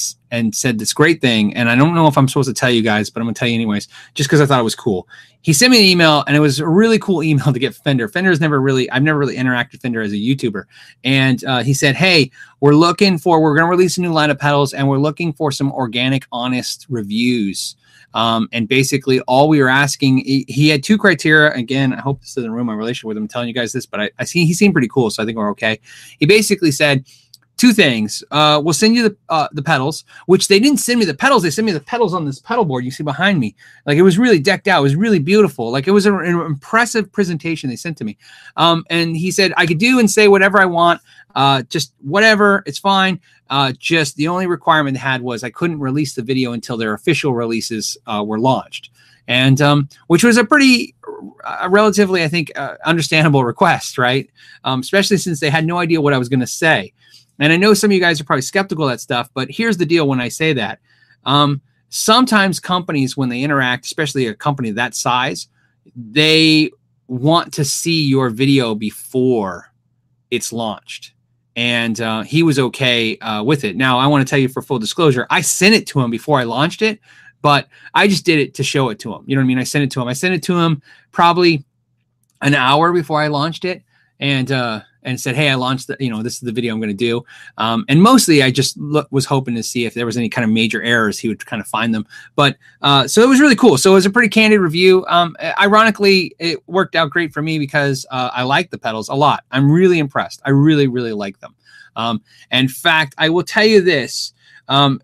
said this great thing. And I don't know if I'm supposed to tell you guys, but I'm going to tell you anyways, just because I thought it was cool. He sent me an email, and it was a really cool email to get Fender. Fender's I've never really interacted with Fender as a YouTuber. And he said, hey, we're going to release a new line of pedals, and we're looking for some organic, honest reviews. And basically all we were asking, he had two criteria. Again, I hope this doesn't ruin my relationship with him telling you guys this, but I see he seemed pretty cool, so I think we're okay. He basically said, two things. We'll send you the pedals, which they didn't send me the pedals. They sent me the pedals on this pedal board you see behind me. Like, it was really decked out. It was really beautiful. Like, it was an impressive presentation they sent to me. And he said, I could do and say whatever I want. Just whatever. It's fine. Just the only requirement they had was I couldn't release the video until their official releases were launched. And which was a pretty relatively, I think, understandable request, right? Especially since they had no idea what I was going to say. And I know some of you guys are probably skeptical of that stuff, but here's the deal when I say that. Sometimes companies, when they interact, especially a company that size, they want to see your video before it's launched. And he was okay with it. Now, I want to tell you for full disclosure, I sent it to him before I launched it, but I just did it to show it to him. You know what I mean? I sent it to him probably an hour before I launched it. And said, hey, I launched the, this is the video I'm going to do. And mostly I just was hoping to see if there was any kind of major errors, he would kind of find them. But so it was really cool. So it was a pretty candid review. Ironically, it worked out great for me because I like the pedals a lot. I'm really impressed. I really, really like them. In fact, I will tell you this.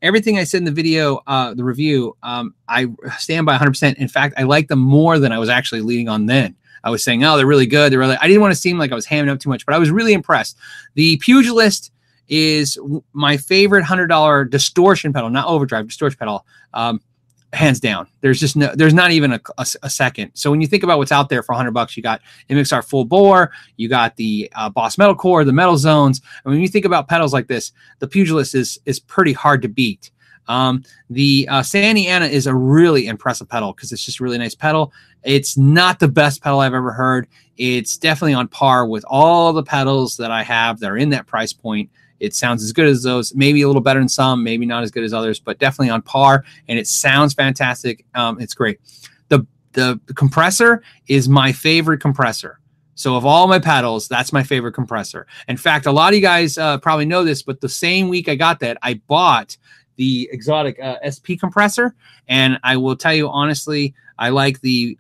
Everything I said in the video, the review, I stand by 100%. In fact, I like them more than I was actually leading on then. I was saying, oh, they're really good. I didn't want to seem like I was hamming up too much, but I was really impressed. The Pugilist is my favorite $100 distortion pedal, not overdrive, distortion pedal, hands down. There's not even a second. So when you think about what's out there for $100, you got MXR Full Bore, you got the Boss Metal Core, the Metal Zones. And when you think about pedals like this, the Pugilist is pretty hard to beat. The Santee Ana is a really impressive pedal because it's just a really nice pedal. It's not the best pedal I've ever heard. It's definitely on par with all the pedals that I have that are in that price point. It sounds as good as those, maybe a little better than some, maybe not as good as others, but definitely on par. And it sounds fantastic. It's great. The compressor is my favorite compressor. So of all my pedals, that's my favorite compressor. In fact, a lot of you guys probably know this, but the same week I got that, I bought the exotic SP compressor, and I will tell you honestly, I like the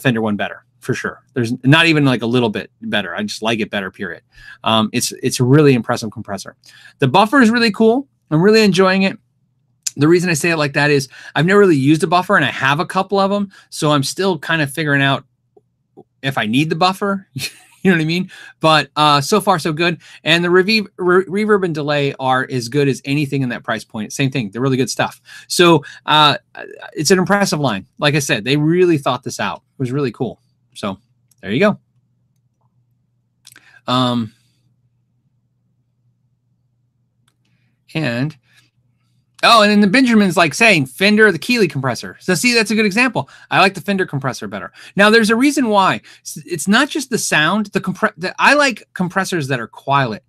Fender one better for sure. There's not even like a little bit better. I just like it better. Period. It's a really impressive compressor. The buffer is really cool. I'm really enjoying it. The reason I say it like that is I've never really used a buffer, and I have a couple of them, so I'm still kind of figuring out if I need the buffer. You know what I mean? But so far, so good. And the reverb and delay are as good as anything in that price point. Same thing. They're really good stuff. So it's an impressive line. Like I said, they really thought this out. It was really cool. So there you go. And then the Benjamin's like saying Fender, the Keeley compressor. So see, that's a good example. I like the Fender compressor better. Now there's a reason why. It's not just the sound. I like compressors that are quiet.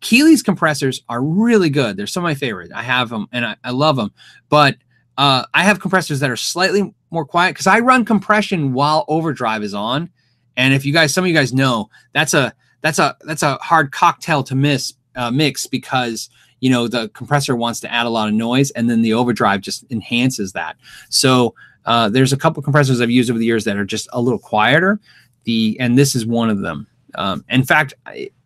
Keeley's compressors are really good. They're some of my favorite. I have them and I love them. But I have compressors that are slightly more quiet because I run compression while overdrive is on. And if you guys, some of you guys know, that's a hard cocktail to mix because the compressor wants to add a lot of noise, and then the overdrive just enhances that. So there's a couple compressors I've used over the years that are just a little quieter. And this is one of them. In fact,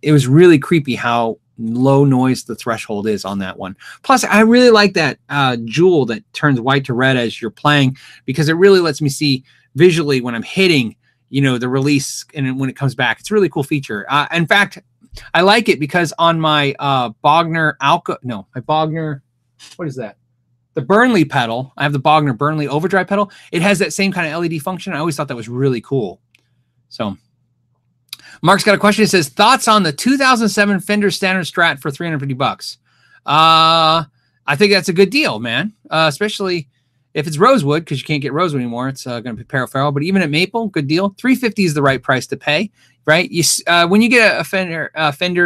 it was really creepy how low noise the threshold is on that one. Plus, I really like that jewel that turns white to red as you're playing because it really lets me see visually when I'm hitting, the release and when it comes back. It's a really cool feature. In fact, I like it because on my Bogner, what is that? The Burnley pedal. I have the Bogner Burnley overdrive pedal. It has that same kind of LED function. I always thought that was really cool. So Mark's got a question. He says, thoughts on the 2007 Fender Standard Strat for $350? I think that's a good deal, man. Especially if it's rosewood, because you can't get rosewood anymore. It's going to be paraferral. But even at maple, good deal. $350 is the right price to pay, right? You, when you get a Fender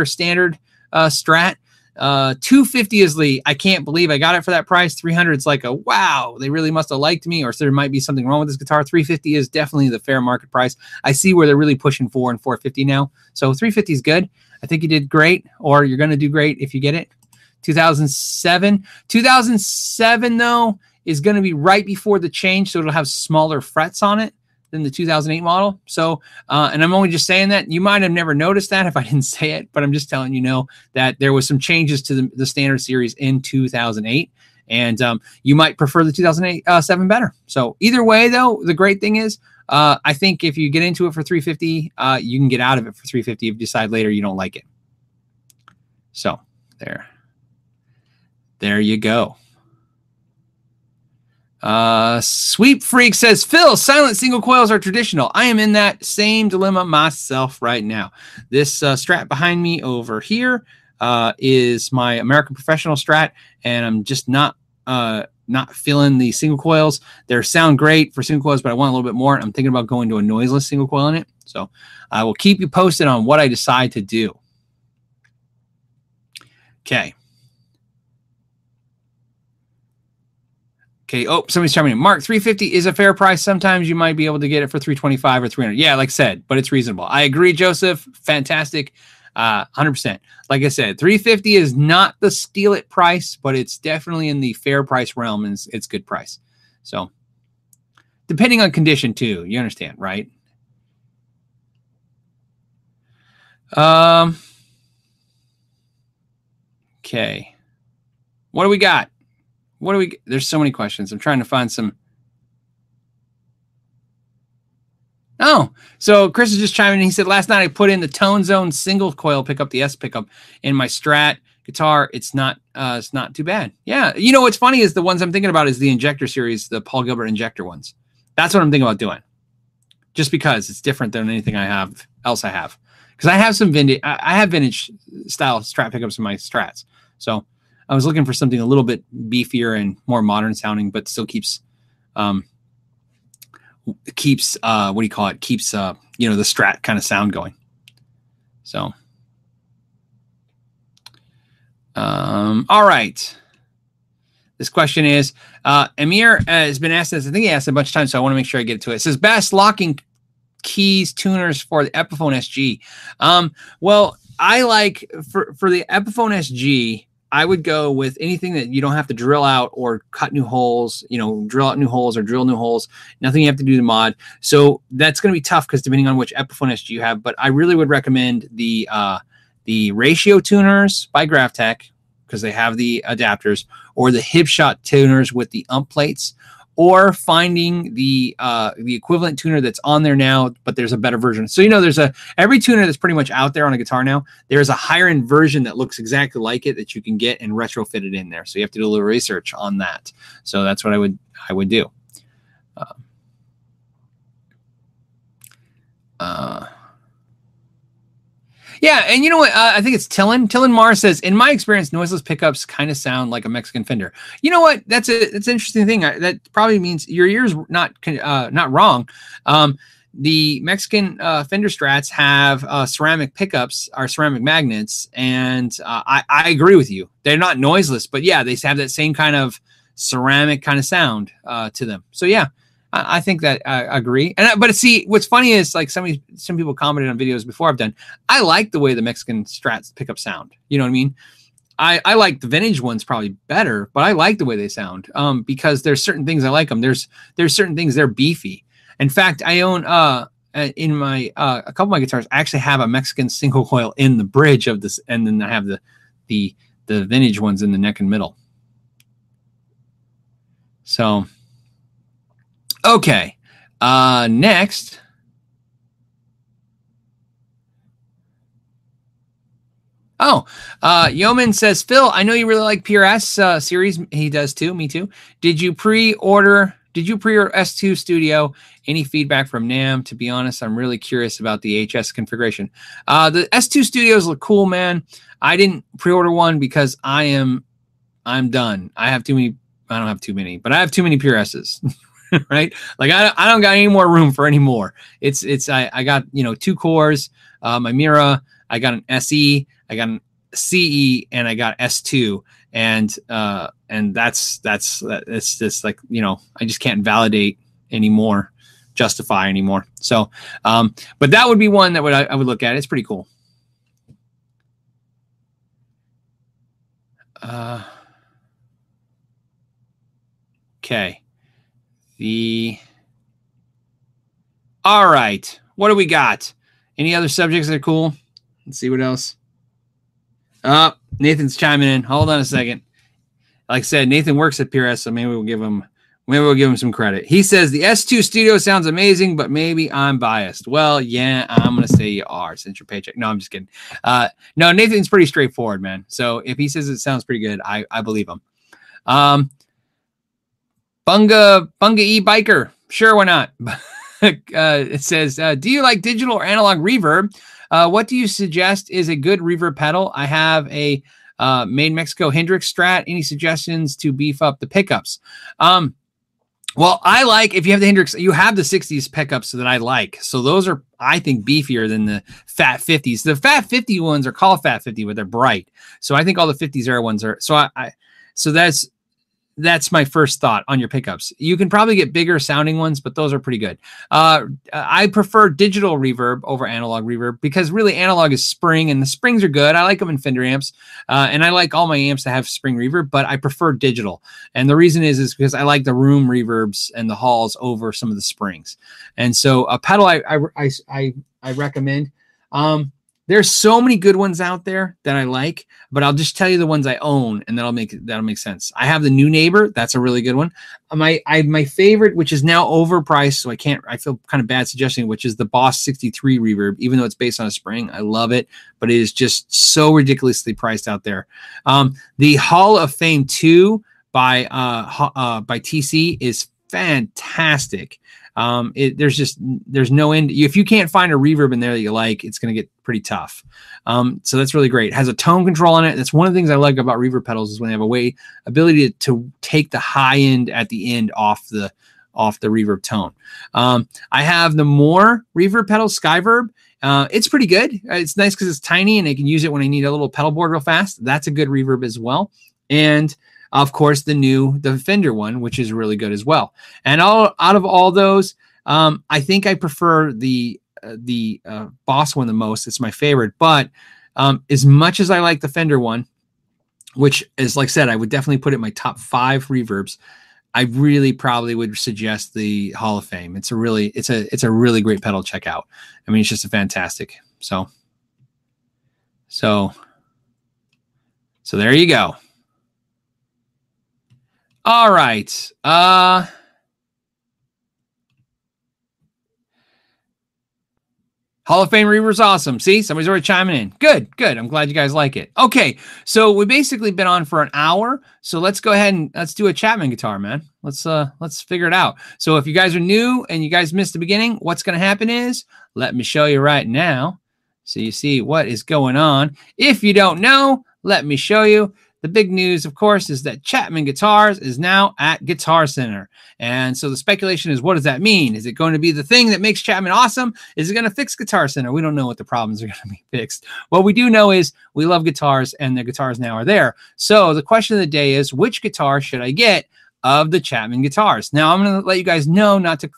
Standard Strat, $250 is the, I can't believe I got it for that price. $300 is like a, wow, they really must have liked me, or so there might be something wrong with this guitar. $350 is definitely the fair market price. I see where they're really pushing $400 and $450 now. So $350 is good. I think you did great, or you're going to do great if you get it. 2007 though is going to be right before the change, so it'll have smaller frets on it than the 2008 model. So, and I'm only just saying that. You might have never noticed that if I didn't say it, but I'm just telling you know that there was some changes to the standard series in 2008, and you might prefer the 2007 better. So either way, though, the great thing is I think if you get into it for $350, you can get out of it for $350 if you decide later you don't like it. So there you go. Sweep Freak says, Phil, silent single coils are traditional. I am in that same dilemma myself right now. This Strat behind me over here is my American Professional Strat, and I'm just not feeling the single coils. They sound great for single coils, but I want a little bit more. I'm thinking about going to a noiseless single coil in it. So I will keep you posted on what I decide to do. Okay. Oh, somebody's telling me, Mark, $350 is a fair price. Sometimes you might be able to get it for $325 or $300. Yeah, like I said, but it's reasonable. I agree, Joseph. Fantastic. 100%. Like I said, $350 is not the steal it price, but it's definitely in the fair price realm, and it's good price. So depending on condition too, you understand, right? Okay. What do we got? There's so many questions. I'm trying to find some. Oh, so Chris is just chiming in. He said, last night I put in the Tone Zone single coil pickup, the S pickup, in my Strat guitar. It's not too bad. Yeah. You know, what's funny is the ones I'm thinking about is the Injector series, the Paul Gilbert Injector ones. That's what I'm thinking about doing, just because it's different than anything I have. Cause I have some vintage, style Strat pickups in my Strats. So I was looking for something a little bit beefier and more modern sounding, but still keeps what do you call it? Keeps, you know, the Strat kind of sound going. So, all right. This question is, Amir has been asked this. I think he asked it a bunch of times, so I want to make sure I get to it. It says, best locking keys, tuners for the Epiphone SG. Well, I like for the Epiphone SG, I would go with anything that you don't have to drill out or cut new holes, you know, drill out new holes or drill new holes, nothing you have to do to mod. So that's going to be tough because depending on which Epiphone SG you have, but I really would recommend the ratio tuners by GravTech because they have the adapters, or the Hipshot tuners with the ump plates, or finding the equivalent tuner that's on there now, but there's a better version. So, you know, there's every tuner that's pretty much out there on a guitar now, there's a higher end version that looks exactly like it that you can get and retrofit it in there. So you have to do a little research on that. So that's what I would do. Yeah, and you know what? I think it's Tillin. Tillin Marr says, in my experience, noiseless pickups kind of sound like a Mexican Fender. You know what? That's an interesting thing. That probably means your ear's not wrong. The Mexican Fender Strats have ceramic pickups, or ceramic magnets, and I agree with you. They're not noiseless, but yeah, they have that same kind of ceramic kind of sound to them. So yeah. I think that I agree. But see, what's funny is like some people commented on videos before I've done. I like the way the Mexican Strats pickup sound. You know what I mean? I like the vintage ones probably better, but I like the way they sound because there's certain things I like them. There's certain things they're beefy. In fact, I own in my a couple of my guitars I actually have a Mexican single coil in the bridge of this, and then I have the vintage ones in the neck and middle. So. Okay, next. Oh, Yeoman says, Phil, I know you really like PRS series. He does too, me too. Did you pre-order? Did you pre-order S2 Studio? Any feedback from NAMM? To be honest, I'm really curious about the HS configuration. The S2 Studios look cool, man. I didn't pre-order one because I'm done. I have too many. I don't have too many, but I have too many pure S's. Right? Like I don't got any more room for any more. I got, you know, 2 cores, my Mira, I got an SE, I got an CE, and I got S2. And that's, it's just like, you know, I just can't validate anymore, justify anymore. So, but that would be one that I would look at. It's pretty cool. Okay. All right. What do we got? Any other subjects that are cool? Let's see what else. Nathan's chiming in. Hold on a second. Like I said, Nathan works at PRS, so maybe we'll give him some credit. He says the S2 Studio sounds amazing, but maybe I'm biased. Well, yeah, I'm gonna say you are since your paycheck. No, I'm just kidding. No, Nathan's pretty straightforward, man. So if he says it sounds pretty good, I believe him. Bunga E Biker. Sure, why not? It says, do you like digital or analog reverb? What do you suggest is a good reverb pedal? I have a Made in Mexico Hendrix Strat. Any suggestions to beef up the pickups? Well, I like, if you have the Hendrix, you have the 60s pickups that I like. So those are, I think, beefier than the Fat 50s. The Fat 50 ones are called Fat 50, but they're bright. So I think all the 50s era ones are. So that's my first thought on your pickups. You can probably get bigger sounding ones, but those are pretty good. I prefer digital reverb over analog reverb because really analog is spring and the springs are good. I like them in Fender amps. And I like all my amps that have spring reverb, but I prefer digital. And the reason is because I like the room reverbs and the halls over some of the springs. And so a pedal I recommend, there's so many good ones out there that I like, but I'll just tell you the ones I own, and that'll make sense. I have the New Neighbor. That's a really good one. My favorite, which is now overpriced, so I feel kind of bad suggesting it, which is the Boss 63 Reverb, even though it's based on a spring. I love it, but it is just so ridiculously priced out there. The Hall of Fame 2 by TC is fantastic. There's no end. If you can't find a reverb in there that you like, it's going to get pretty tough. So that's really great. It has a tone control on it. That's one of the things I like about reverb pedals is when they have a ability to take the high end at the end off the reverb tone. I have the Moore reverb pedal, Skyverb. It's pretty good. It's nice because it's tiny and I can use it when I need a little pedal board real fast. That's a good reverb as well. And of course, the Fender one, which is really good as well. And out of all those, I think I prefer the Boss one the most. It's my favorite. But as much as I like the Fender one, which is, like I said, I would definitely put it in my top 5 reverbs, I really probably would suggest the Hall of Fame. It's a really great pedal to check out. I mean, it's just a fantastic. So there you go. All right. Hall of Fame Reaver's awesome. See, somebody's already chiming in. Good. I'm glad you guys like it. Okay, so we've basically been on for an hour. So let's go ahead and let's do a Chapman guitar, man. Let's figure it out. So if you guys are new and you guys missed the beginning, what's going to happen is, let me show you right now, so you see what is going on. If you don't know, let me show you. The big news, of course, is that Chapman Guitars is now at Guitar Center. And so the speculation is, what does that mean? Is it going to be the thing that makes Chapman awesome? Is it going to fix Guitar Center? We don't know what the problems are going to be fixed. What we do know is we love guitars, and the guitars now are there. So the question of the day is, which guitar should I get of the Chapman Guitars? Now, I'm going to let you guys know not to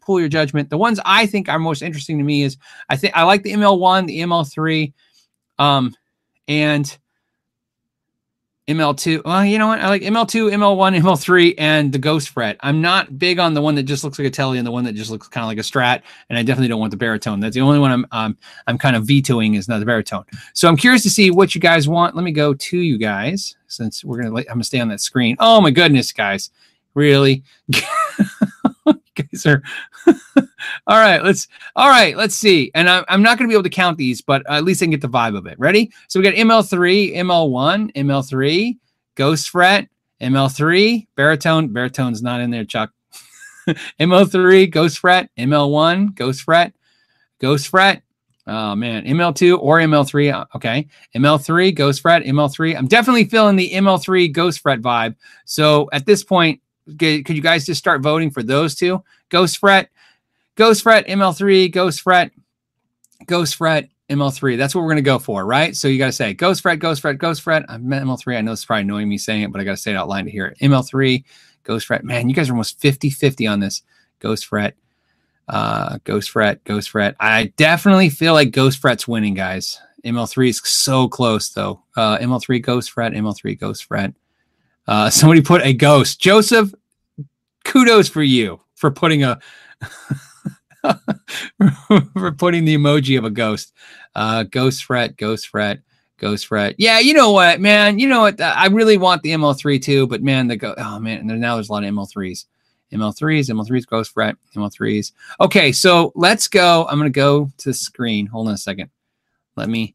pull your judgment. The ones I think are most interesting to me is, I like the ML1, the ML3, and ML2. Well, you know what? I like ML2, ML1, ML3, and the Ghost Fret. I'm not big on the one that just looks like a Tele and the one that just looks kind of like a Strat. And I definitely don't want the baritone. That's the only one I'm kind of vetoing is not the baritone. So I'm curious to see what you guys want. Let me go to you guys since I'm gonna stay on that screen. Oh my goodness, guys! Really, you guys are. All right, let's see. And I'm not going to be able to count these, but at least I can get the vibe of it. Ready? So we got ML3, ML1, ML3, Ghost Fret, ML3, baritone. Baritone's not in there, Chuck. ML3, ghost fret. ML1, ghost fret. Ghost fret. Oh, man. ML2 or ML3. Okay. ML3, ghost fret. ML3. I'm definitely feeling the ML3 ghost fret vibe. So at this point, could you guys just start voting for those two? Ghost fret. Ghost fret, ML3, ghost fret. Ghost fret, ML3. That's what we're going to go for, right? So you got to say ghost fret, ghost fret, ghost fret. I'm ML3. I know it's probably annoying me saying it, but I got to say it out loud to hear it. ML3, ghost fret. Man, you guys are almost 50-50 on this. Ghost fret, ghost fret, ghost fret. I definitely feel like ghost fret's winning, guys. ML3 is so close, though. ML3, ghost fret, ML3, ghost fret. Somebody put a ghost. Joseph, kudos for you for putting a... We're putting the emoji of a ghost. Ghost fret, ghost fret, ghost fret. Yeah, you know what, man? You know what? I really want the ML3 too, but man, now there's a lot of ML3s. ML3s, ghost fret, ML3s. Okay, so let's go. I'm going to go to the screen. Hold on a second. Since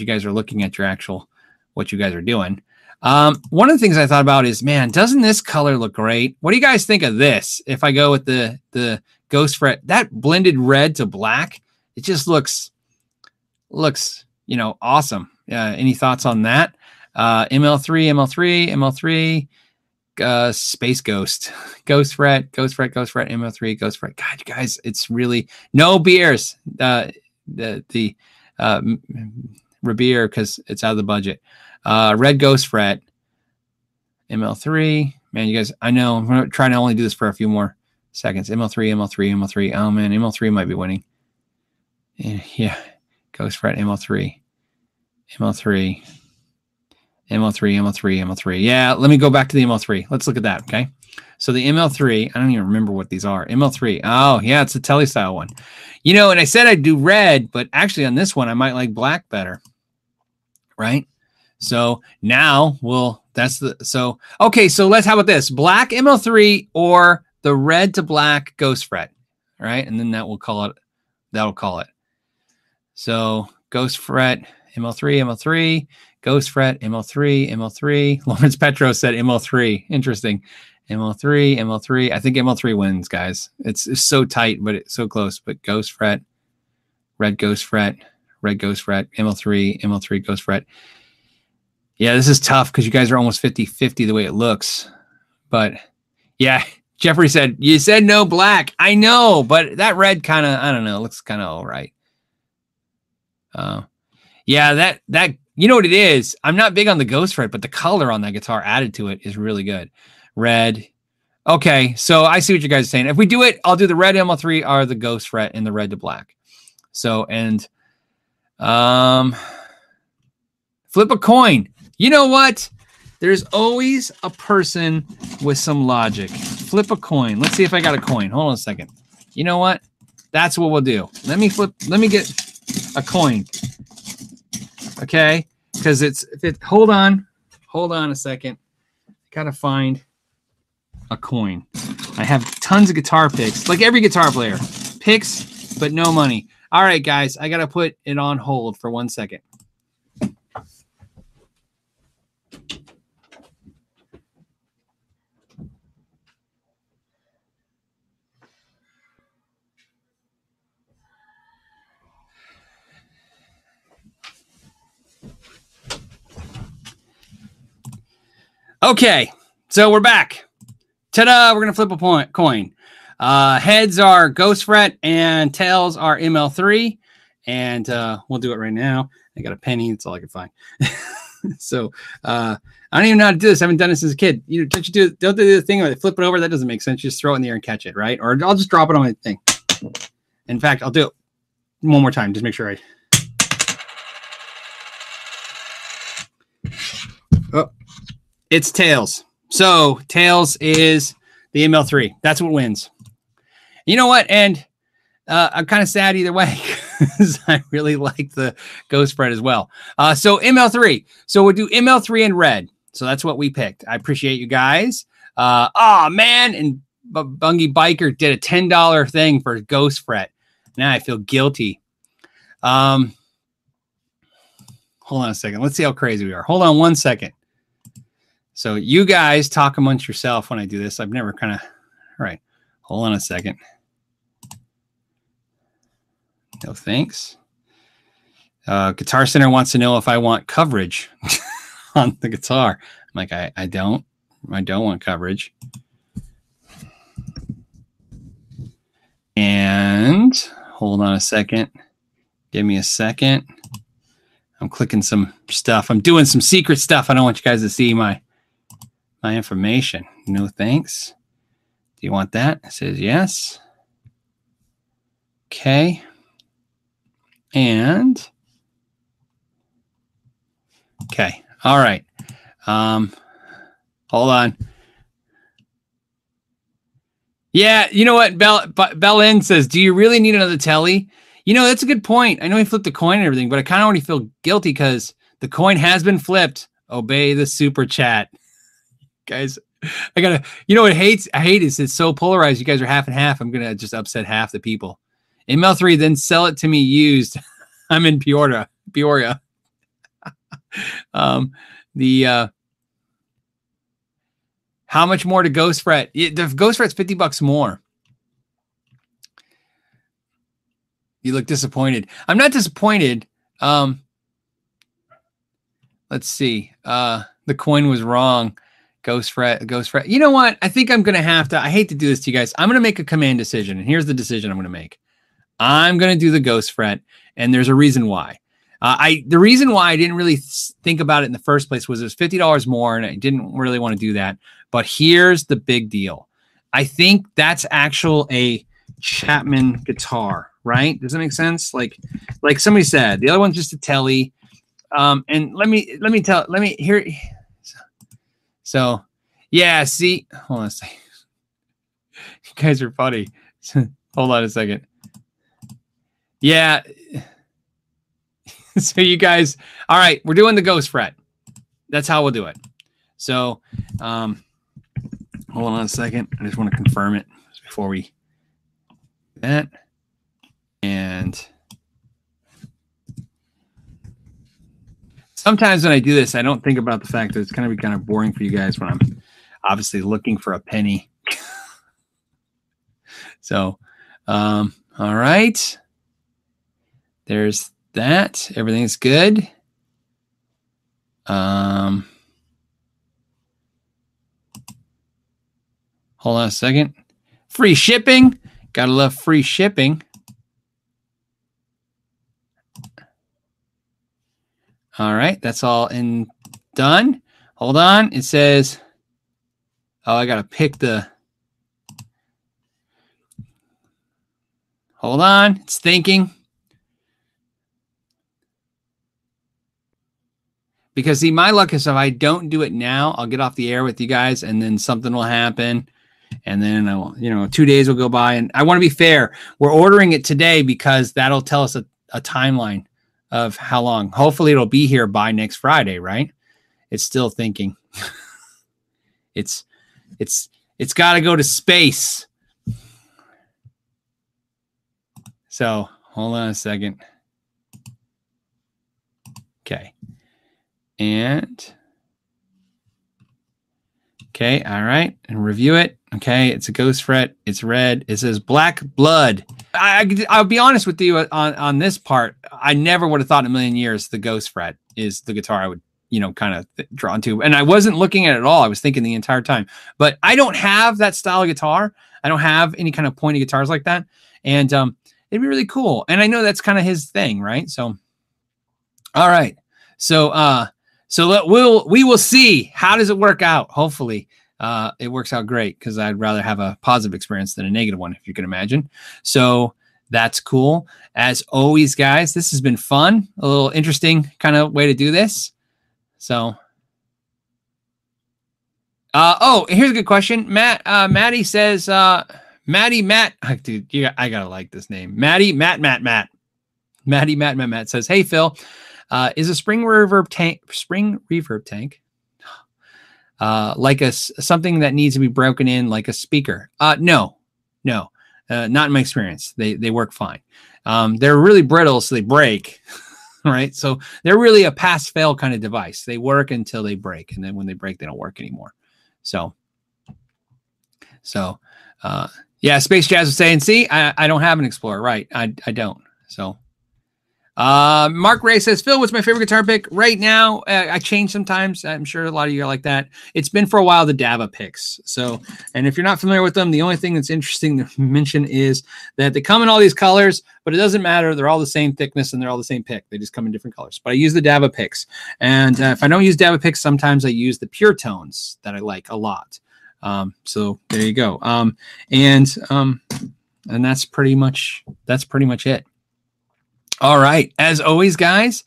you guys are looking at your actual, what you guys are doing. One of the things I thought about is, man, doesn't this color look great? What do you guys think of this? If I go with the ghost fret, that blended red to black, it just looks, you know, awesome. Any thoughts on that? ML3, space ghost, ghost fret, ML3, ghost fret. God, you guys, it's really no beers. The Rabier, because it's out of the budget. Red ghost fret, ML3. Man, you guys, I know I'm gonna try to only do this for a few more seconds. ML3. Oh man, ML3 might be winning. Yeah. Ghost fret, ML3. Yeah, let me go back to the ML3. Let's look at that. Okay. So the ML3, I don't even remember what these are. ML3. Oh, yeah, it's a Telestyle one. You know, and I said I'd do red, but actually on this one I might like black better. Right? So now let's, how about this? Black ML3 or the red to black ghost fret. All right. And then that'll call it. So ghost fret, ML3, ghost fret, ML3. Lawrence Petros said ML3. Interesting. ML3. I think ML3 wins, guys. It's so tight, but it's so close. But ghost fret, red ghost fret, red ghost fret, ML3, ghost fret. Yeah, this is tough because you guys are almost 50-50 the way it looks. But yeah, Jeffrey said, you said no black. I know, but that red kind of, I don't know, looks kind of all right. Yeah, that you know what it is? I'm not big on the ghost fret, but the color on that guitar added to it is really good. Red. Okay, so I see what you guys are saying. If we do it, I'll do the red ML3 or the ghost fret and the red to black. So, and flip a coin. You know what? There's always a person with some logic. Flip a coin. Let's see if I got a coin. Hold on a second. You know what? That's what we'll do. Let me get a coin. Okay? Because hold on a second. Gotta find a coin. I have tons of guitar picks, like every guitar player. Picks, but no money. All right, guys. I gotta put it on hold for 1 second. Okay, so we're back. Ta-da! We're going to flip a coin. Heads are ghost fret and tails are ML3. And we'll do it right now. I got a penny. That's all I can find. So I don't even know how to do this. I haven't done this as a kid. Don't do the thing where they flip it over. That doesn't make sense. You just throw it in the air and catch it, right? Or I'll just drop it on my thing. In fact, I'll do it one more time. Just make sure I... Oh. It's tails. So tails is the ML3. That's what wins. You know what? And I'm kind of sad either way because I really like the ghost spread as well. So ML3. So we'll do ML3 in red. So that's what we picked. I appreciate you guys. Man. And Bungie Biker did a $10 thing for ghost fret. Now I feel guilty. Hold on a second. Let's see how crazy we are. Hold on 1 second. So you guys talk amongst yourself when I do this. I've never kind of, all right, hold on a second. No thanks. Guitar Center wants to know if I want coverage on the guitar. I'm like, I don't want coverage. And hold on a second. Give me a second. I'm clicking some stuff. I'm doing some secret stuff. I don't want you guys to see my information. No thanks. Do you want that? It says yes. Okay. And okay. All right. Hold on. Yeah, you know what? Bellin says, do you really need another telly? You know, that's a good point. I know he flipped the coin and everything, but I kind of already feel guilty because the coin has been flipped. Obey the super chat. Guys, I gotta, you know what I hate is it's so polarized. You guys are half and half. I'm gonna just upset half the people. ML3, then sell it to me used. I'm in Peoria. How much more to Ghost Fret? The Ghost Fret's $50 more. You look disappointed. I'm not disappointed. Let's see. The coin was wrong. Ghost Fret. You know what? I think I'm going to have to, I hate to do this to you guys. I'm going to make a command decision. And here's the decision I'm going to make. I'm going to do the Ghost Fret. And there's a reason why. The reason why I didn't really think about it in the first place was it was $50 more, and I didn't really want to do that. But here's the big deal. I think that's a Chapman guitar, right? Does that make sense? Like somebody said, the other one's just a telly. And let me hear. So yeah, see, hold on a second. You guys are funny. Hold on a second. Yeah. So you guys, all right, we're doing the Ghost Fret. That's how we'll do it. So hold on a second. I just want to confirm it before we do that. And sometimes when I do this, I don't think about the fact that it's going to be kind of boring for you guys when I'm obviously looking for a penny. So, all right. There's that. Everything's good. Hold on a second. Free shipping. Gotta love free shipping. All right, that's all in done. Hold on. It says, oh, I gotta pick the, hold on, it's thinking. Because, see, my luck is if I don't do it now, I'll get off the air with you guys, and then something will happen. And then, I will, 2 days will go by. And I want to be fair. We're ordering it today because that'll tell us a timeline of how long. Hopefully, it'll be here by next Friday, right? It's still thinking. It's got to go to space. So, hold on a second. Okay. And okay, all right, and review it. Okay, it's a Ghost Fret. It's red. It says Black Blood. I'll be honest with you on this part. I never would have thought in a million years the Ghost Fret is the guitar I would drawn to, and I wasn't looking at it at all. I was thinking the entire time. But I don't have that style of guitar. I don't have any kind of pointy guitars like that, and it'd be really cool. And I know that's kind of his thing, right? So, all right, so So we will see. How does it work out? Hopefully it works out great, because I'd rather have a positive experience than a negative one, if you can imagine. So that's cool. As always, guys, this has been fun. A little interesting kind of way to do this. So, here's a good question. Maddie says, I gotta like this name. Maddie, Matt says, hey, Phil. Is a spring reverb tank like something that needs to be broken in like a speaker? No, not in my experience. They work fine. They're really brittle, so they break. right? So they're really a pass-fail kind of device. They work until they break, and then when they break, they don't work anymore. So yeah, Space Jazz was saying, see, I don't have an Explorer, right? I don't. So Mark Ray says, Phil, what's my favorite guitar pick right now? I change sometimes. I'm sure a lot of you are like that. It's been for a while, the Dava picks. So, and if you're not familiar with them, the only thing that's interesting to mention is that they come in all these colors, but it doesn't matter. They're all the same thickness and they're all the same pick. They just come in different colors, but I use the Dava picks. And if I don't use Dava picks, sometimes I use the Pure Tones that I like a lot. So there you go. And that's pretty much it. All right. As always, guys,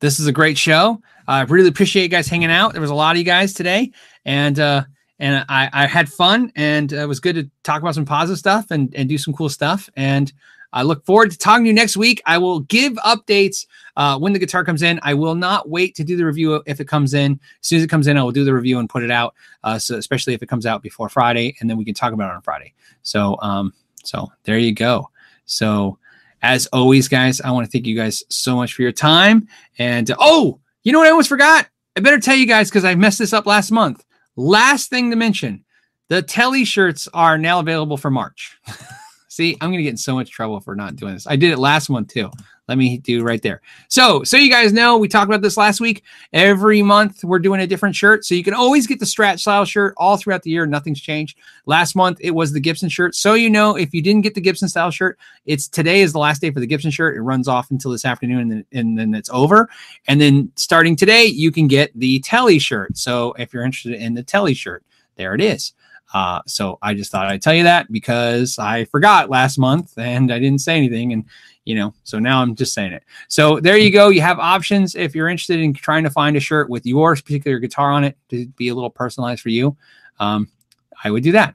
this is a great show. I really appreciate you guys hanging out. There was a lot of you guys today, and I had fun, and it was good to talk about some positive stuff and do some cool stuff. And I look forward to talking to you next week. I will give updates when the guitar comes in. I will not wait to do the review if it comes in. As soon as it comes in, I will do the review and put it out. So especially if it comes out before Friday, and then we can talk about it on Friday. So there you go. So, as always, guys, I want to thank you guys so much for your time. And, you know what I almost forgot? I better tell you guys because I messed this up last month. Last thing to mention, the Telly shirts are now available for March. See, I'm going to get in so much trouble for not doing this. I did it last month, too. Let me do right there. So you guys know, we talked about this last week. Every month, we're doing a different shirt. So you can always get the Strat style shirt all throughout the year. Nothing's changed. Last month, it was the Gibson shirt. So you know, if you didn't get the Gibson style shirt, today is the last day for the Gibson shirt. It runs off until this afternoon, and then it's over. And then starting today, you can get the Telly shirt. So if you're interested in the Telly shirt, there it is. So I just thought I'd tell you that because I forgot last month and I didn't say anything. And, so now I'm just saying it. So there you go. You have options if you're interested in trying to find a shirt with your particular guitar on it to be a little personalized for you. I would do that.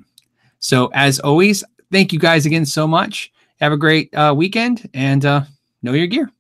So as always, thank you guys again so much. Have a great weekend and know your gear.